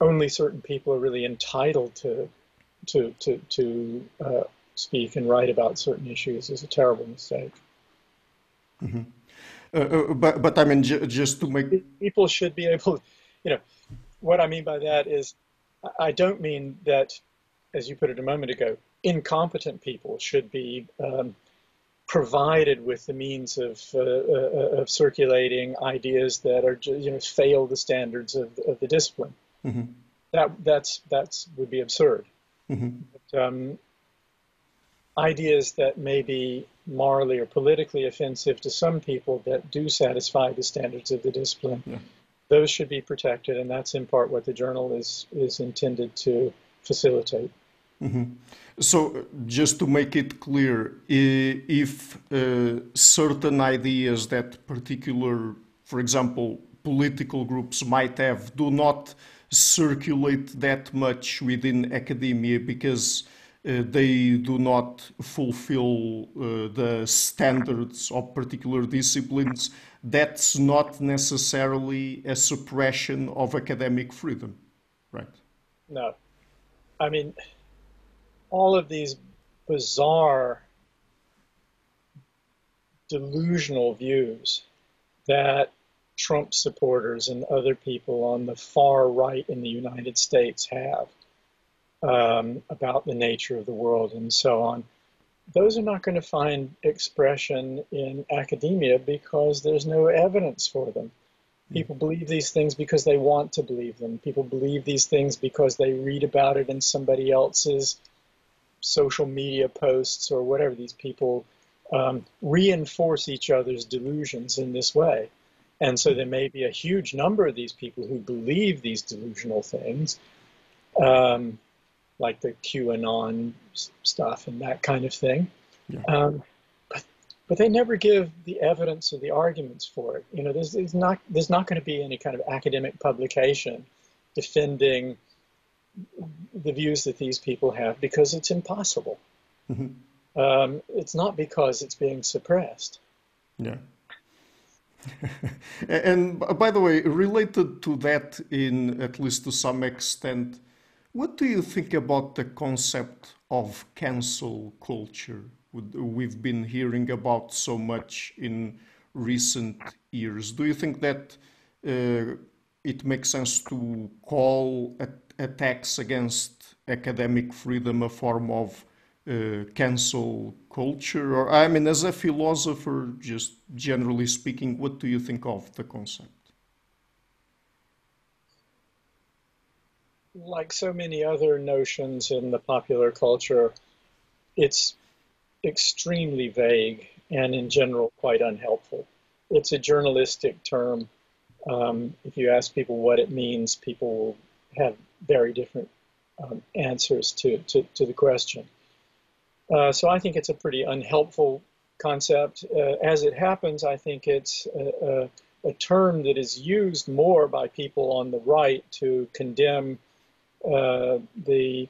only certain people are really entitled to speak and write about certain issues is a terrible mistake. Mm-hmm. But I mean, just to make people should be able, you know, what I mean by that is, I don't mean that, as you put it a moment ago, incompetent people should be provided with the means of circulating ideas that are, you know, fail the standards of the discipline. Mm-hmm. That would be absurd. Mm-hmm. But, ideas that may be morally or politically offensive to some people that do satisfy the standards of the discipline, yeah, those should be protected, and that's in part what the journal is intended to facilitate. Mm-hmm. So just to make it clear, if certain ideas that particular, for example, political groups might have, do not circulate that much within academia because they do not fulfill the standards of particular disciplines, that's not necessarily a suppression of academic freedom, right? No. I mean, all of these bizarre, delusional views that Trump supporters and other people on the far right in the United States have about the nature of the world and so on. Those are not going to find expression in academia because there's no evidence for them. People believe these things because they want to believe them. People believe these things because they read about it in somebody else's social media posts or whatever. These people reinforce each other's delusions in this way. And so there may be a huge number of these people who believe these delusional things, like the QAnon stuff and that kind of thing. Yeah. But they never give the evidence or the arguments for it. You know, there's not going to be any kind of academic publication defending the views that these people have because it's impossible. Mm-hmm. It's not because it's being suppressed. Yeah. And by the way, related to that, in at least to some extent, what do you think about the concept of cancel culture we've been hearing about so much in recent years? Do you think that it makes sense to call attacks against academic freedom a form of cancel culture? Or, I mean, as a philosopher, just generally speaking, what do you think of the concept? Like so many other notions in the popular culture, it's extremely vague and in general quite unhelpful. It's a journalistic term. If you ask people what it means, people will have very different answers to the question. So I think it's a pretty unhelpful concept. As it happens, I think it's a term that is used more by people on the right to condemn the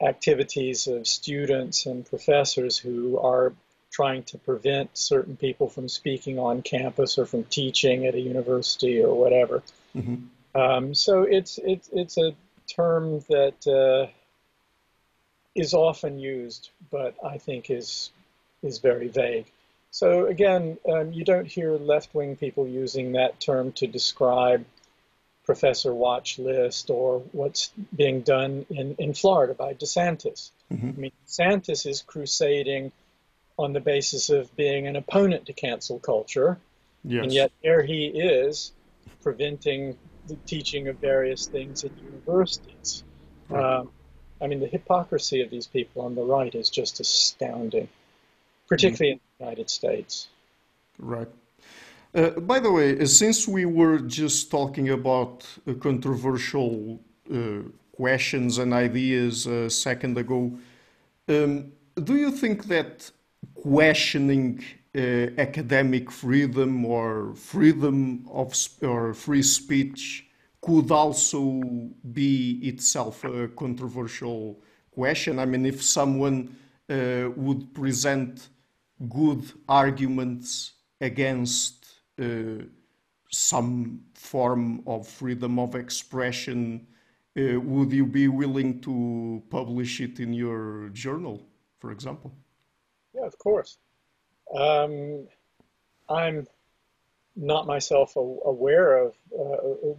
activities of students and professors who are trying to prevent certain people from speaking on campus or from teaching at a university or whatever. Mm-hmm. So it's a term that is often used, but I think is very vague. So again, you don't hear left-wing people using that term to describe Professor Watch List or what's being done in Florida by DeSantis. Mm-hmm. I mean, DeSantis is crusading on the basis of being an opponent to cancel culture. Yes. And yet there he is preventing the teaching of various things at universities. Right. I mean, the hypocrisy of these people on the right is just astounding, particularly mm-hmm. in the United States. Right. By the way, since we were just talking about controversial questions and ideas a second ago, do you think that questioning academic freedom or freedom of free speech could also be itself a controversial question? I mean, if someone would present good arguments against some form of freedom of expression, would you be willing to publish it in your journal, for example? Yeah, of course. I'm not myself aware of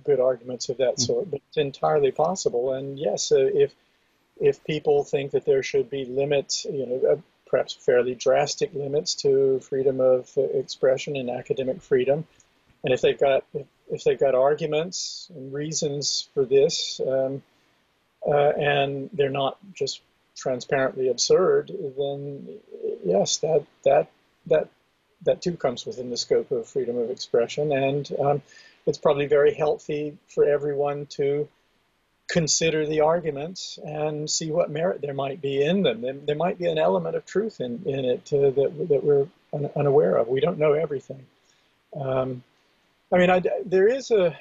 good arguments of that sort, but it's entirely possible. And yes, if people think that there should be limits, you know, perhaps fairly drastic limits to freedom of expression and academic freedom, and if they've got arguments and reasons for this, and they're not just transparently absurd, then yes, that too comes within the scope of freedom of expression, and it's probably very healthy for everyone to consider the arguments and see what merit there might be in them. There might be an element of truth in it that we're unaware of. We don't know everything. I mean, there is a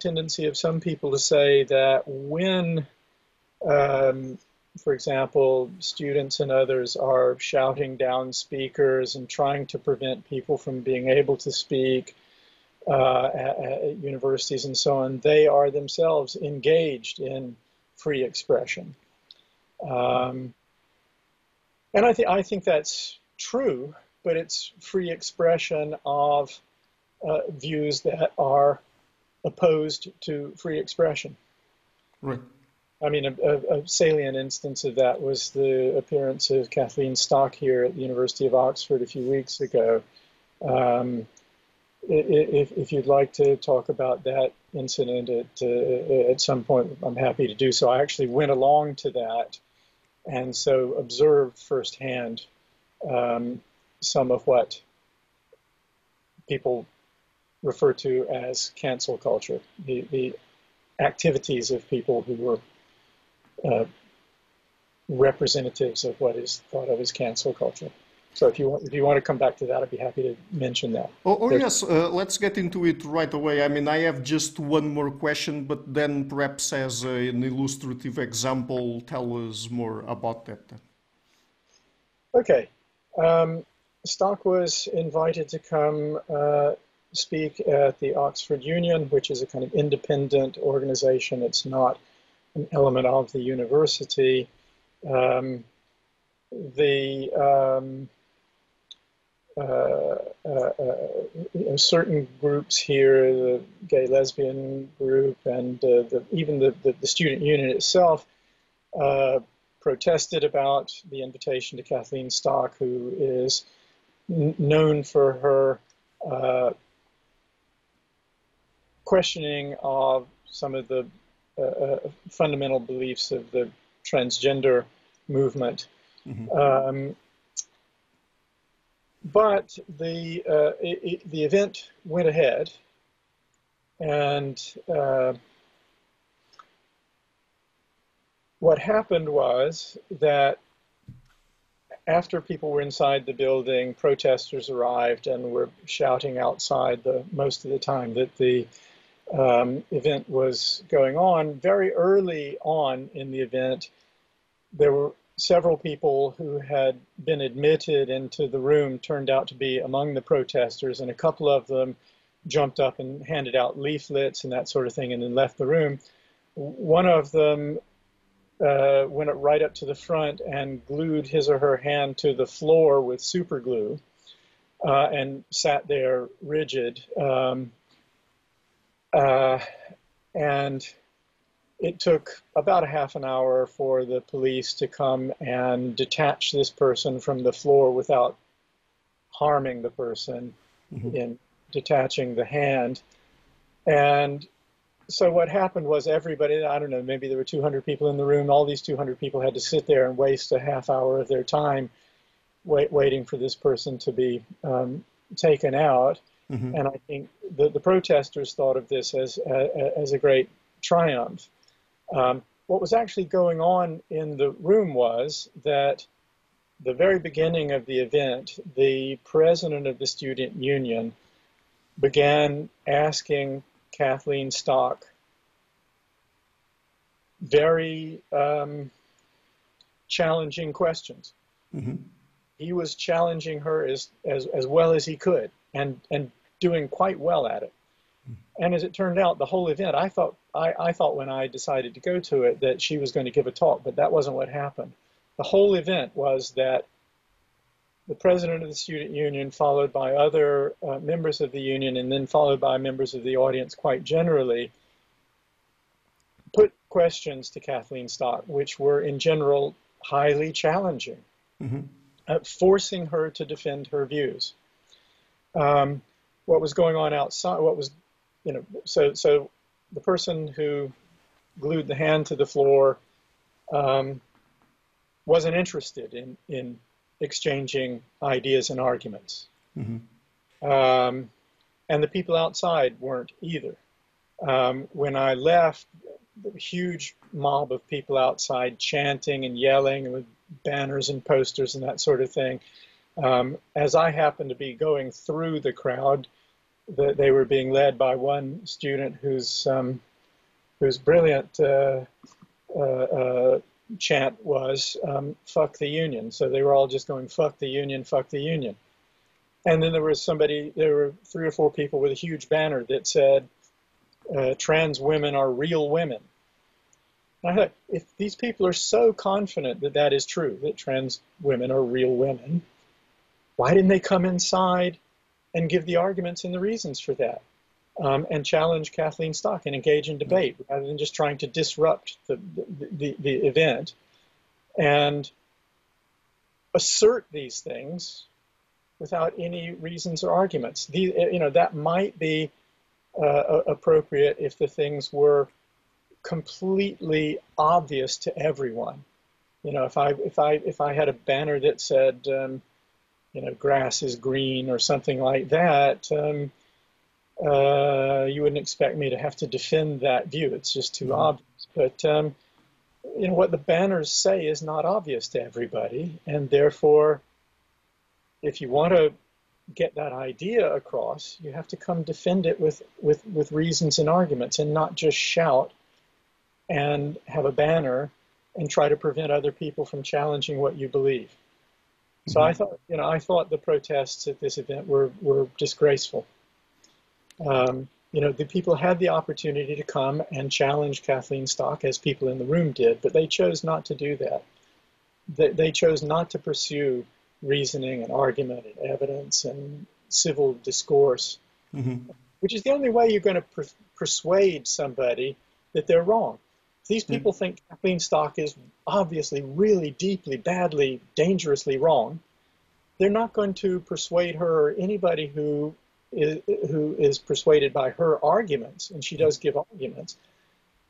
tendency of some people to say that when, for example, students and others are shouting down speakers and trying to prevent people from being able to speak at universities and so on, they are themselves engaged in free expression. And I think that's true, but it's free expression of views that are opposed to free expression. Right. I mean, a salient instance of that was the appearance of Kathleen Stock here at the University of Oxford a few weeks ago. If you'd like to talk about that incident at some point, I'm happy to do so. I actually went along to that and so observed firsthand some of what people refer to as cancel culture, the activities of people who were representatives of what is thought of as cancel culture. So if you want to come back to that, I'd be happy to mention that. Oh yes, let's get into it right away. I mean, I have just one more question, but then perhaps as an illustrative example, tell us more about that. Okay. Stock was invited to come speak at the Oxford Union, which is a kind of independent organization. It's not an element of the university. Certain groups here, the gay lesbian group and even the student union itself protested about the invitation to Kathleen Stock, who is known for her questioning of some of the fundamental beliefs of the transgender movement. Mm-hmm. But the event went ahead, and what happened was that after people were inside the building, protesters arrived and were shouting outside most of the time that the event was going on. Very early on in the event, there were several people who had been admitted into the room turned out to be among the protesters, and a couple of them jumped up and handed out leaflets and that sort of thing and then left the room. One of them went right up to the front and glued his or her hand to the floor with super glue and sat there rigid. And it took about a half an hour for the police to come and detach this person from the floor without harming the person mm-hmm. in detaching the hand. And so what happened was everybody, I don't know, maybe there were 200 people in the room. All these 200 people had to sit there and waste a half hour of their time waiting for this person to be taken out. Mm-hmm. And I think the protesters thought of this as a great triumph. What was actually going on in the room was that the very beginning of the event, the president of the student union began asking Kathleen Stock very challenging questions. Mm-hmm. He was challenging her as well as he could and doing quite well at it. And as it turned out, the whole event, I thought when I decided to go to it that she was going to give a talk, but that wasn't what happened. The whole event was that the president of the student union, followed by other members of the union, and then followed by members of the audience quite generally, put questions to Kathleen Stock, which were in general highly challenging, mm-hmm. Forcing her to defend her views. What was going on outside, so the person who glued the hand to the floor wasn't interested in exchanging ideas and arguments. Mm-hmm. And the people outside weren't either. When I left, the huge mob of people outside chanting and yelling with banners and posters and that sort of thing. As I happened to be going through the crowd, they were being led by one student whose brilliant chant was "fuck the union." So they were all just going "fuck the union, fuck the union." And then there were 3 or 4 people with a huge banner that said, "Trans women are real women." And I thought, if these people are so confident that that is true, that trans women are real women, why didn't they come inside and give the arguments and the reasons for that, and challenge Kathleen Stock and engage in debate rather than just trying to disrupt the event, and assert these things without any reasons or arguments. You know, that might be appropriate if the things were completely obvious to everyone. You know, if I had a banner that said, you know, grass is green or something like that, you wouldn't expect me to have to defend that view. It's just too obvious. But you know, what the banners say is not obvious to everybody, and therefore, if you want to get that idea across, you have to come defend it with reasons and arguments, and not just shout and have a banner and try to prevent other people from challenging what you believe. So I thought, you know, I thought the protests at this event were disgraceful. You know, the people had the opportunity to come and challenge Kathleen Stock, as people in the room did, but they chose not to do that. They chose not to pursue reasoning and argument and evidence and civil discourse, which is the only way you're going to persuade somebody that they're wrong. These people think Kathleen Stock is obviously really deeply, badly, dangerously wrong. They're not going to persuade her or anybody who is persuaded by her arguments, and she does give arguments.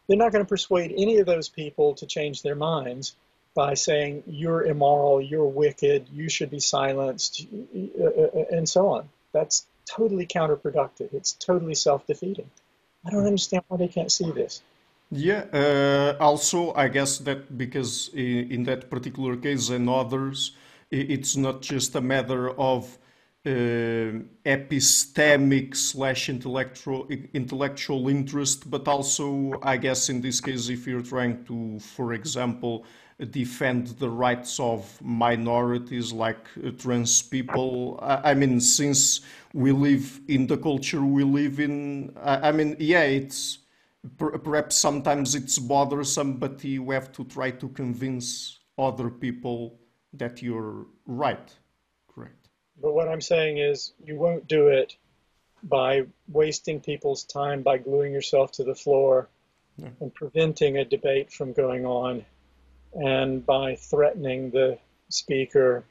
They're not going to persuade any of those people to change their minds by saying, you're immoral, you're wicked, you should be silenced, and so on. That's totally counterproductive. It's totally self-defeating. I don't understand why they can't see this. Yeah, also I guess that because in that particular case and others, it's not just a matter of epistemic / intellectual interest, but also I guess in this case, if you're trying to, for example, defend the rights of minorities like trans people. I mean, since we live in the culture we live in, I mean, yeah, it's... Perhaps sometimes it's bothersome, but you have to try to convince other people that you're right. Correct. But what I'm saying is you won't do it by wasting people's time, by gluing yourself to the floor and preventing a debate from going on, and by threatening the speaker,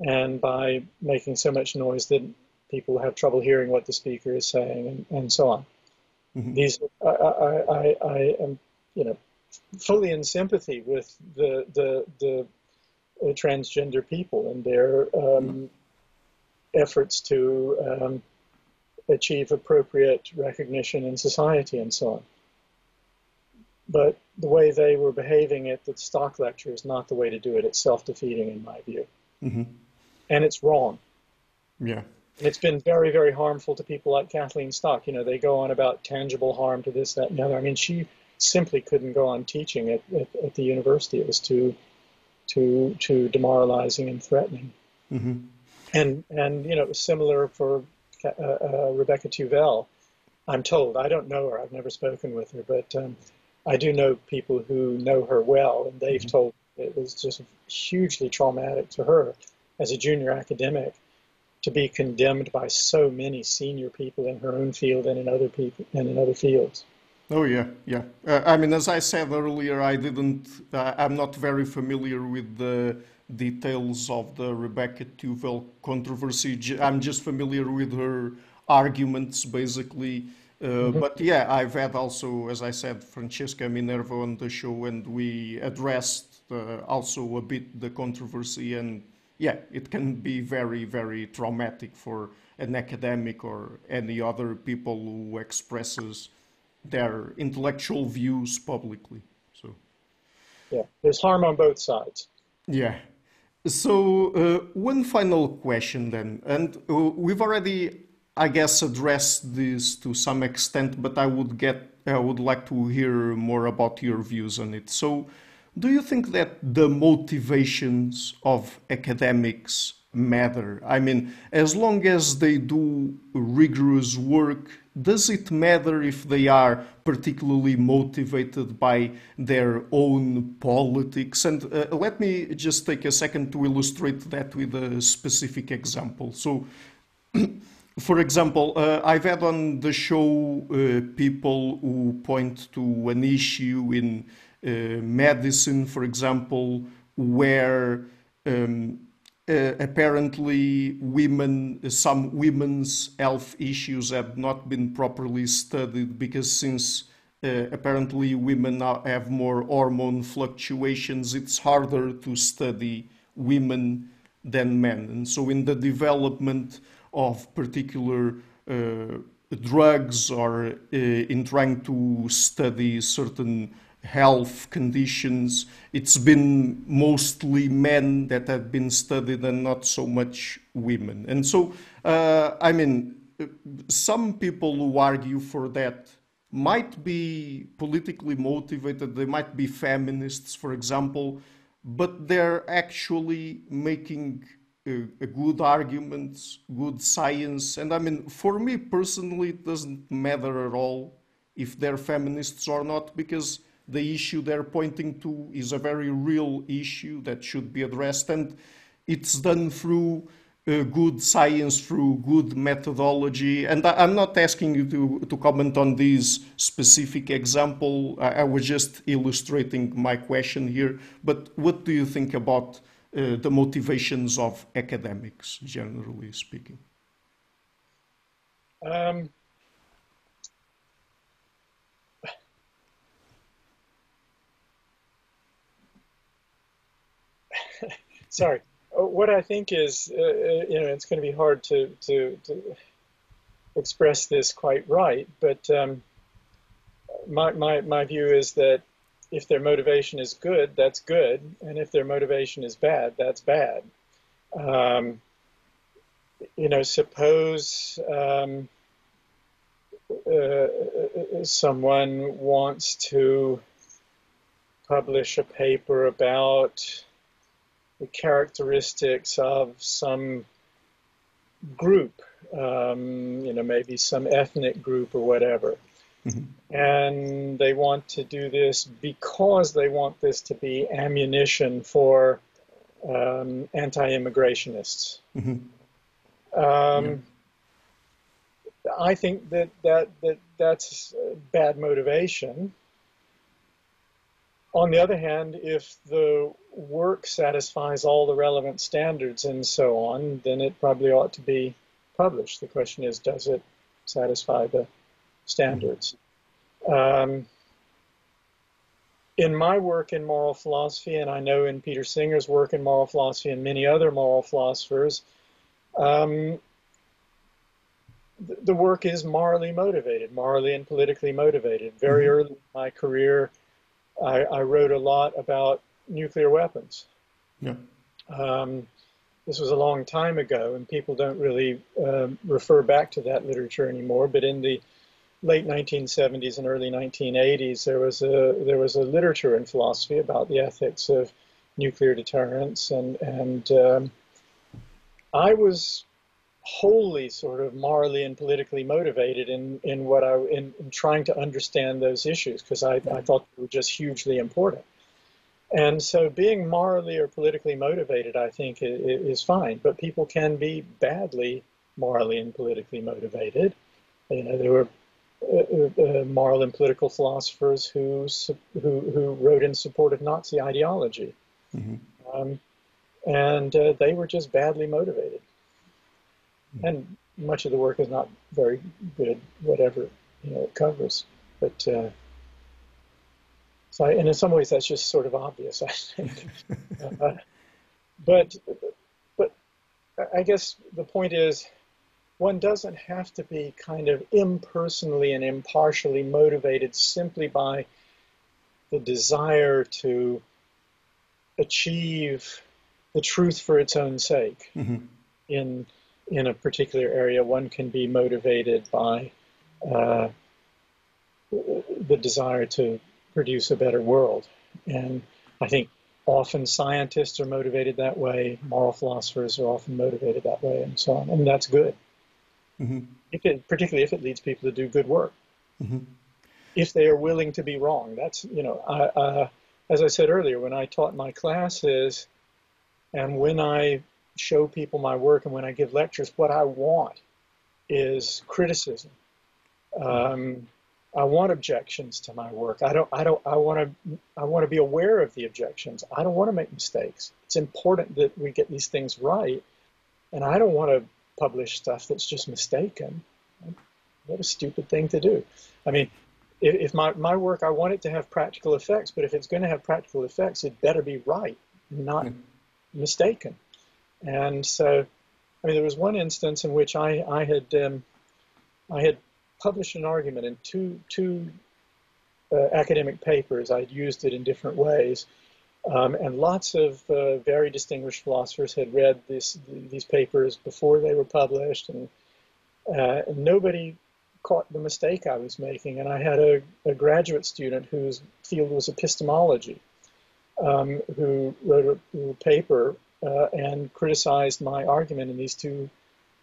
and by making so much noise that people have trouble hearing what the speaker is saying, and so on. These, I am, you know, fully in sympathy with the transgender people and their efforts to achieve appropriate recognition in society and so on. But the way they were behaving at the Stock lecture is not the way to do it. It's self-defeating in my view, and it's wrong. Yeah. It's been very, very harmful to people like Kathleen Stock. You know, they go on about tangible harm to this, that, and the other. I mean, she simply couldn't go on teaching at the university. It was too demoralizing and threatening. And you know, it was similar for Rebecca Tuvel, I'm told. I don't know her. I've never spoken with her, but I do know people who know her well, and they've told me it was just hugely traumatic to her as a junior academic to be condemned by so many senior people in her own field and in other people and in other fields. Oh yeah, yeah. I mean, as I said earlier, I didn't. I'm not very familiar with the details of the Rebecca Tuvel controversy. I'm just familiar with her arguments, basically. But yeah, I've had also, as I said, Francesca Minerva on the show, and we addressed also a bit the controversy and. Yeah, it can be very, very traumatic for an academic or any other people who expresses their intellectual views publicly. So, yeah, there's harm on both sides. Yeah. So one final question then, and we've already, I guess, addressed this to some extent, but I would like to hear more about your views on it. So. Do you think that the motivations of academics matter? I mean, as long as they do rigorous work, does it matter if they are particularly motivated by their own politics? And let me just take a second to illustrate that with a specific example. So For example, I've had on the show people who point to an issue in medicine, for example, where apparently some women's health issues have not been properly studied, because since apparently women have more hormone fluctuations, it's harder to study women than men. And so in the development of particular drugs, or in trying to study certain health conditions, it's been mostly men that have been studied and not so much women. And so, I mean, some people who argue for that might be politically motivated, they might be feminists, for example, but they're actually making good arguments, good science. And I mean, for me personally, it doesn't matter at all if they're feminists or not, because the issue they're pointing to is a very real issue that should be addressed, and it's done through good science, through good methodology. And I'm not asking you to comment on this specific example. I was just illustrating my question here. But what do you think about the motivations of academics, generally speaking? Sorry. What I think is, you know, it's going to be hard to express this quite right, but my view is that if their motivation is good, that's good, and if their motivation is bad, that's bad. You know, suppose someone wants to publish a paper about the characteristics of some group, you know, maybe some ethnic group or whatever. Mm-hmm. And they want to do this because they want this to be ammunition for anti-immigrationists. Mm-hmm. Yeah. I think that's bad motivation. On the other hand, if the work satisfies all the relevant standards and so on, then it probably ought to be published. The question is, does it satisfy the standards? In my work in moral philosophy, and I know in Peter Singer's work in moral philosophy and many other moral philosophers, the work is morally motivated, morally and politically motivated. Very early in my career, I wrote a lot about nuclear weapons. Yeah. This was a long time ago, and people don't really refer back to that literature anymore. But in the late 1970s and early 1980s, there was a literature in philosophy about the ethics of nuclear deterrence, and I was wholly sort of morally and politically motivated in trying to understand those issues, because I thought they were just hugely important. And so being morally or politically motivated, I think, is fine, but people can be badly morally and politically motivated. You know, there were moral and political philosophers who wrote in support of Nazi ideology. Mm-hmm. And they were just badly motivated. And much of the work is not very good, whatever, you know, it covers. But so, and in some ways, that's just sort of obvious, I think. But I guess the point is, one doesn't have to be kind of impersonally and impartially motivated simply by the desire to achieve the truth for its own sake. Mm-hmm. In a particular area, one can be motivated by the desire to produce a better world. And I think often scientists are motivated that way, moral philosophers are often motivated that way, and so on. And that's good, mm-hmm. Particularly if it leads people to do good work. Mm-hmm. If they are willing to be wrong, that's, you know, as I said earlier, when I taught my classes and when I show people my work and when I give lectures, what I want is criticism. I want objections to my work. I want to be aware of the objections. I don't want to make mistakes. It's important that we get these things right, and I don't want to publish stuff that's just mistaken. What a stupid thing to do. I mean, if my work, I want it to have practical effects, but if it's going to have practical effects, it better be right, not mistaken. And so, I mean, there was one instance in which I had published an argument in two academic papers. I'd used it in different ways, and lots of very distinguished philosophers had read these papers before they were published, and nobody caught the mistake I was making. And I had a graduate student whose field was epistemology, who wrote a paper and criticized my argument in these two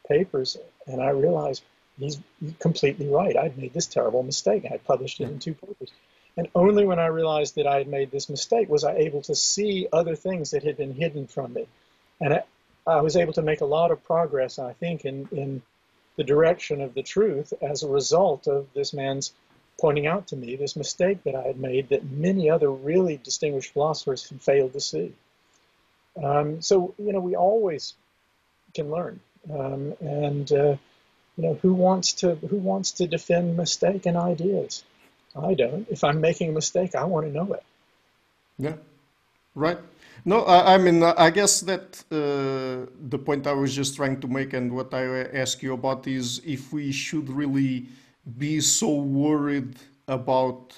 papers. And I realized he's completely right. I'd made this terrible mistake. I published it in two papers. And only when I realized that I had made this mistake was I able to see other things that had been hidden from me. And I was able to make a lot of progress, I think, in the direction of the truth as a result of this man's pointing out to me this mistake that I had made that many other really distinguished philosophers had failed to see. So, you know, we always can learn. You know, who wants to defend mistaken ideas? I don't. If I'm making a mistake, I want to know it. Yeah, right. No, I mean, I guess that the point I was just trying to make, and what I ask you about, is if we should really be so worried about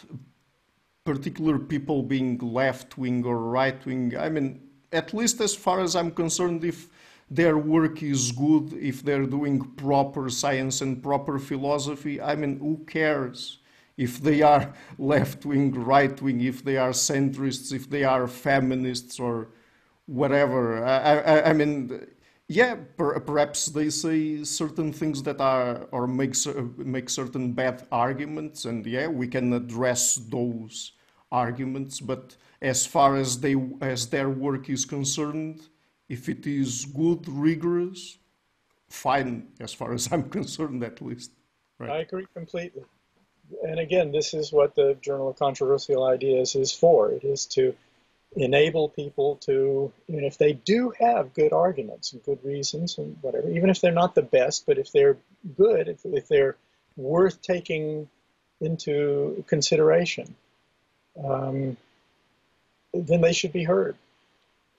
particular people being left-wing or right-wing. I mean, at least as far as I'm concerned, if their work is good, if they're doing proper science and proper philosophy, I mean, who cares? If they are left-wing, right-wing, if they are centrists, if they are feminists or whatever. I mean, yeah, perhaps they say certain things that are, or make certain bad arguments, and yeah, we can address those arguments, but as far as their work is concerned, if it is good, rigorous, fine, as far as I'm concerned, at least. Right? I agree completely. And again, this is what the Journal of Controversial Ideas is for. It is to enable people to, you know, if they do have good arguments and good reasons and whatever, even if they're not the best, but if they're good, if they're worth taking into consideration, then they should be heard.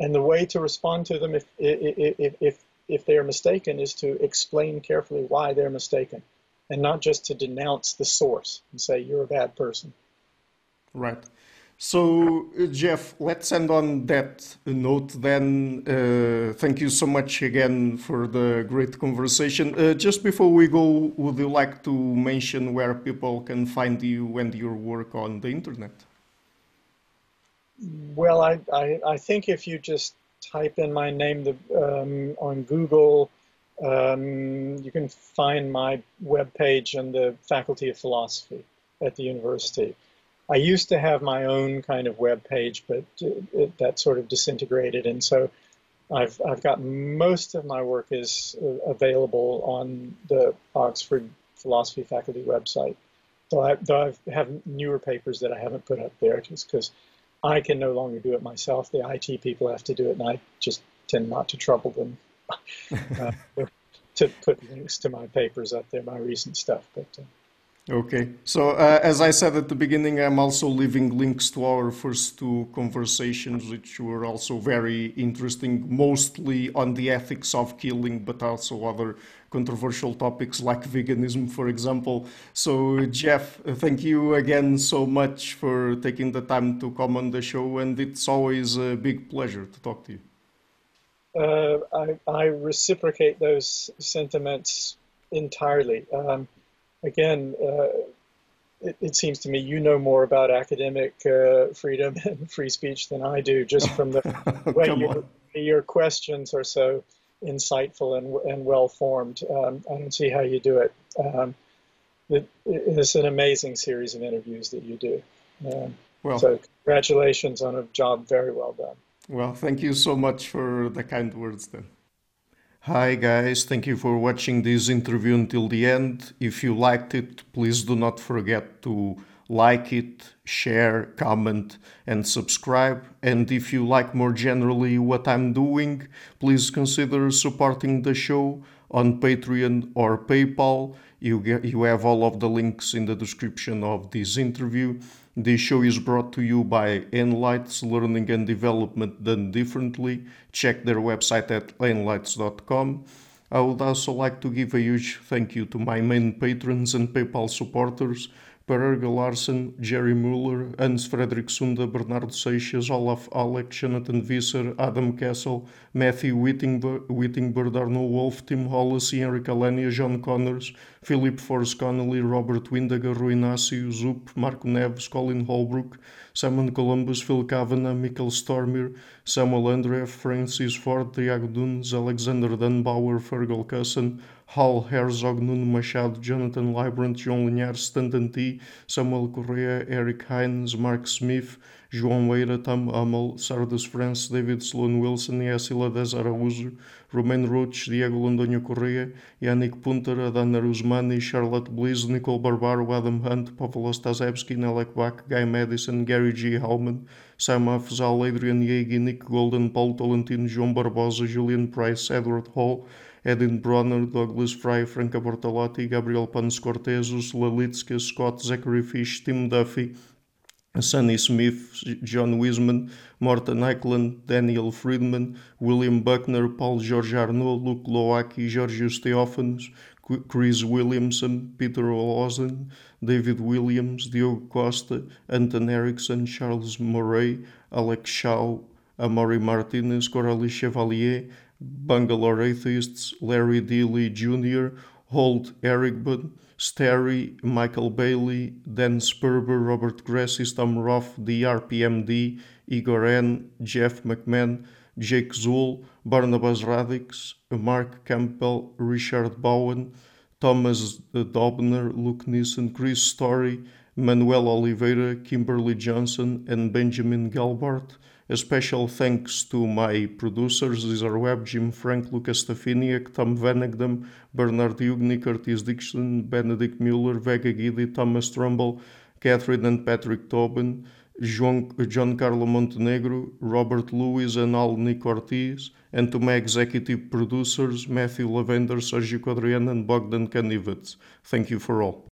And the way to respond to them, if they are mistaken, is to explain carefully why they're mistaken, and not just to denounce the source and say, you're a bad person. Right. So, Jeff, let's end on that note then. Thank you so much again for the great conversation. Just before we go, would you like to mention where people can find you and your work on the internet? Well, I think if you just type in my name on Google, you can find my webpage in the Faculty of Philosophy at the university. I used to have my own kind of webpage, but that sort of disintegrated, and so I've got most of my work is available on the Oxford Philosophy Faculty website. Though I have newer papers that I haven't put up there, just because I can no longer do it myself. The IT people have to do it, and I just tend not to trouble them. To put links to my papers up there, my recent stuff. But, okay. So as I said at the beginning, I'm also leaving links to our first two conversations, which were also very interesting, mostly on the ethics of killing, but also other controversial topics like veganism, for example. So Jeff, thank you again so much for taking the time to come on the show, and it's always a big pleasure to talk to you. I reciprocate those sentiments entirely. Again, it seems to me you know more about academic freedom and free speech than I do, just from the way your questions are so insightful and well-formed. I don't see how you do it. It's an amazing series of interviews that you do. So congratulations on a job very well done. Well, thank you so much for the kind words then. Hi guys, thank you for watching this interview until the end. If you liked it, please do not forget to like it, share, comment, and subscribe. And if you like more generally what I'm doing, please consider supporting the show on Patreon or PayPal. You have all of the links in the description of this interview. This show is brought to you by Enlites Learning and Development Done Differently. Check their website at enlites.com. I would also like to give a huge thank you to my main patrons and PayPal supporters, Pererga Larsen, Jerry Mueller, Hans Frederick Sunda, Bernardo Seixas, Olaf Alex, Jonathan Visser, Adam Kessel, Matthew Whittingbird, Arno Wolf, Tim Hollacy, Enrique Alenia, John Connors, Philip Force Connolly, Robert Windager, Rui Inácio, Zup, Marco Neves, Colin Holbrook, Simon Columbus, Phil Kavanagh, Michael Stormier, Samuel Andreev, Francis Ford, Tiago Dunes, Alexander Dunbauer, Fergal Cusson, Hal Herzog, Nuno Machado, Jonathan Librant, João Linhares, Stanton T, Samuel Correa, Eric Hines, Mark Smith, João Weira, Tom Hummel, Sardes France, David Sloan Wilson, Yacila Dez Araújo, Romain Roach, Diego Londoño Correa, Yannick Punter, Adana Ruzmani, Charlotte Bliss, Nicole Barbaro, Adam Hunt, Pavlo Stasevsky, Nelek Bach, Guy Madison, Gary G. Hallman, Sam Afzal, Adrian Yeagy, Nick Golden, Paul Tolentino, João Barbosa, Julian Price, Edward Hall, Edin Bronner, Douglas Fry, Franca Bortolotti, Gabriel Pans Cortezos, Lalitska, Scott, Zachary Fish, Tim Duffy, Sonny Smith, John Wiseman, Morten Eklund, Daniel Friedman, William Buckner, Paul George Arnaud, Luke Lowacki, Georgios Theophanos, Chris Williamson, Peter Olsen, David Williams, Diogo Costa, Anton Erickson, Charles Moray, Alex Shaw, Amaury Martinez, Coralie Chevalier, Bangalore Atheists, Larry Dealey Jr., Holt Ericbon, Sterry, Michael Bailey, Dan Sperber, Robert Gressis, Tom Roth, DRPMD, Igor N., Jeff McMahan, Jake Zuhl, Barnabas Radix, Mark Campbell, Richard Bowen, Thomas Dobner, Luke Nissen, Chris Story, Manuel Oliveira, Kimberly Johnson, and Benjamin Galbart. A special thanks to my producers, Cesar Webb, Jim Frank, Lucas Stafiniak, Tom Vanagdam, Bernard Ugni, Curtis Dixon, Benedict Mueller, Vega Giddy, Thomas Trumbull, Catherine and Patrick Tobin, John Carlo Montenegro, Robert Lewis and Al Nick Ortiz, and to my executive producers, Matthew Lavender, Sergio Quadrian, and Bogdan Kanivets. Thank you for all.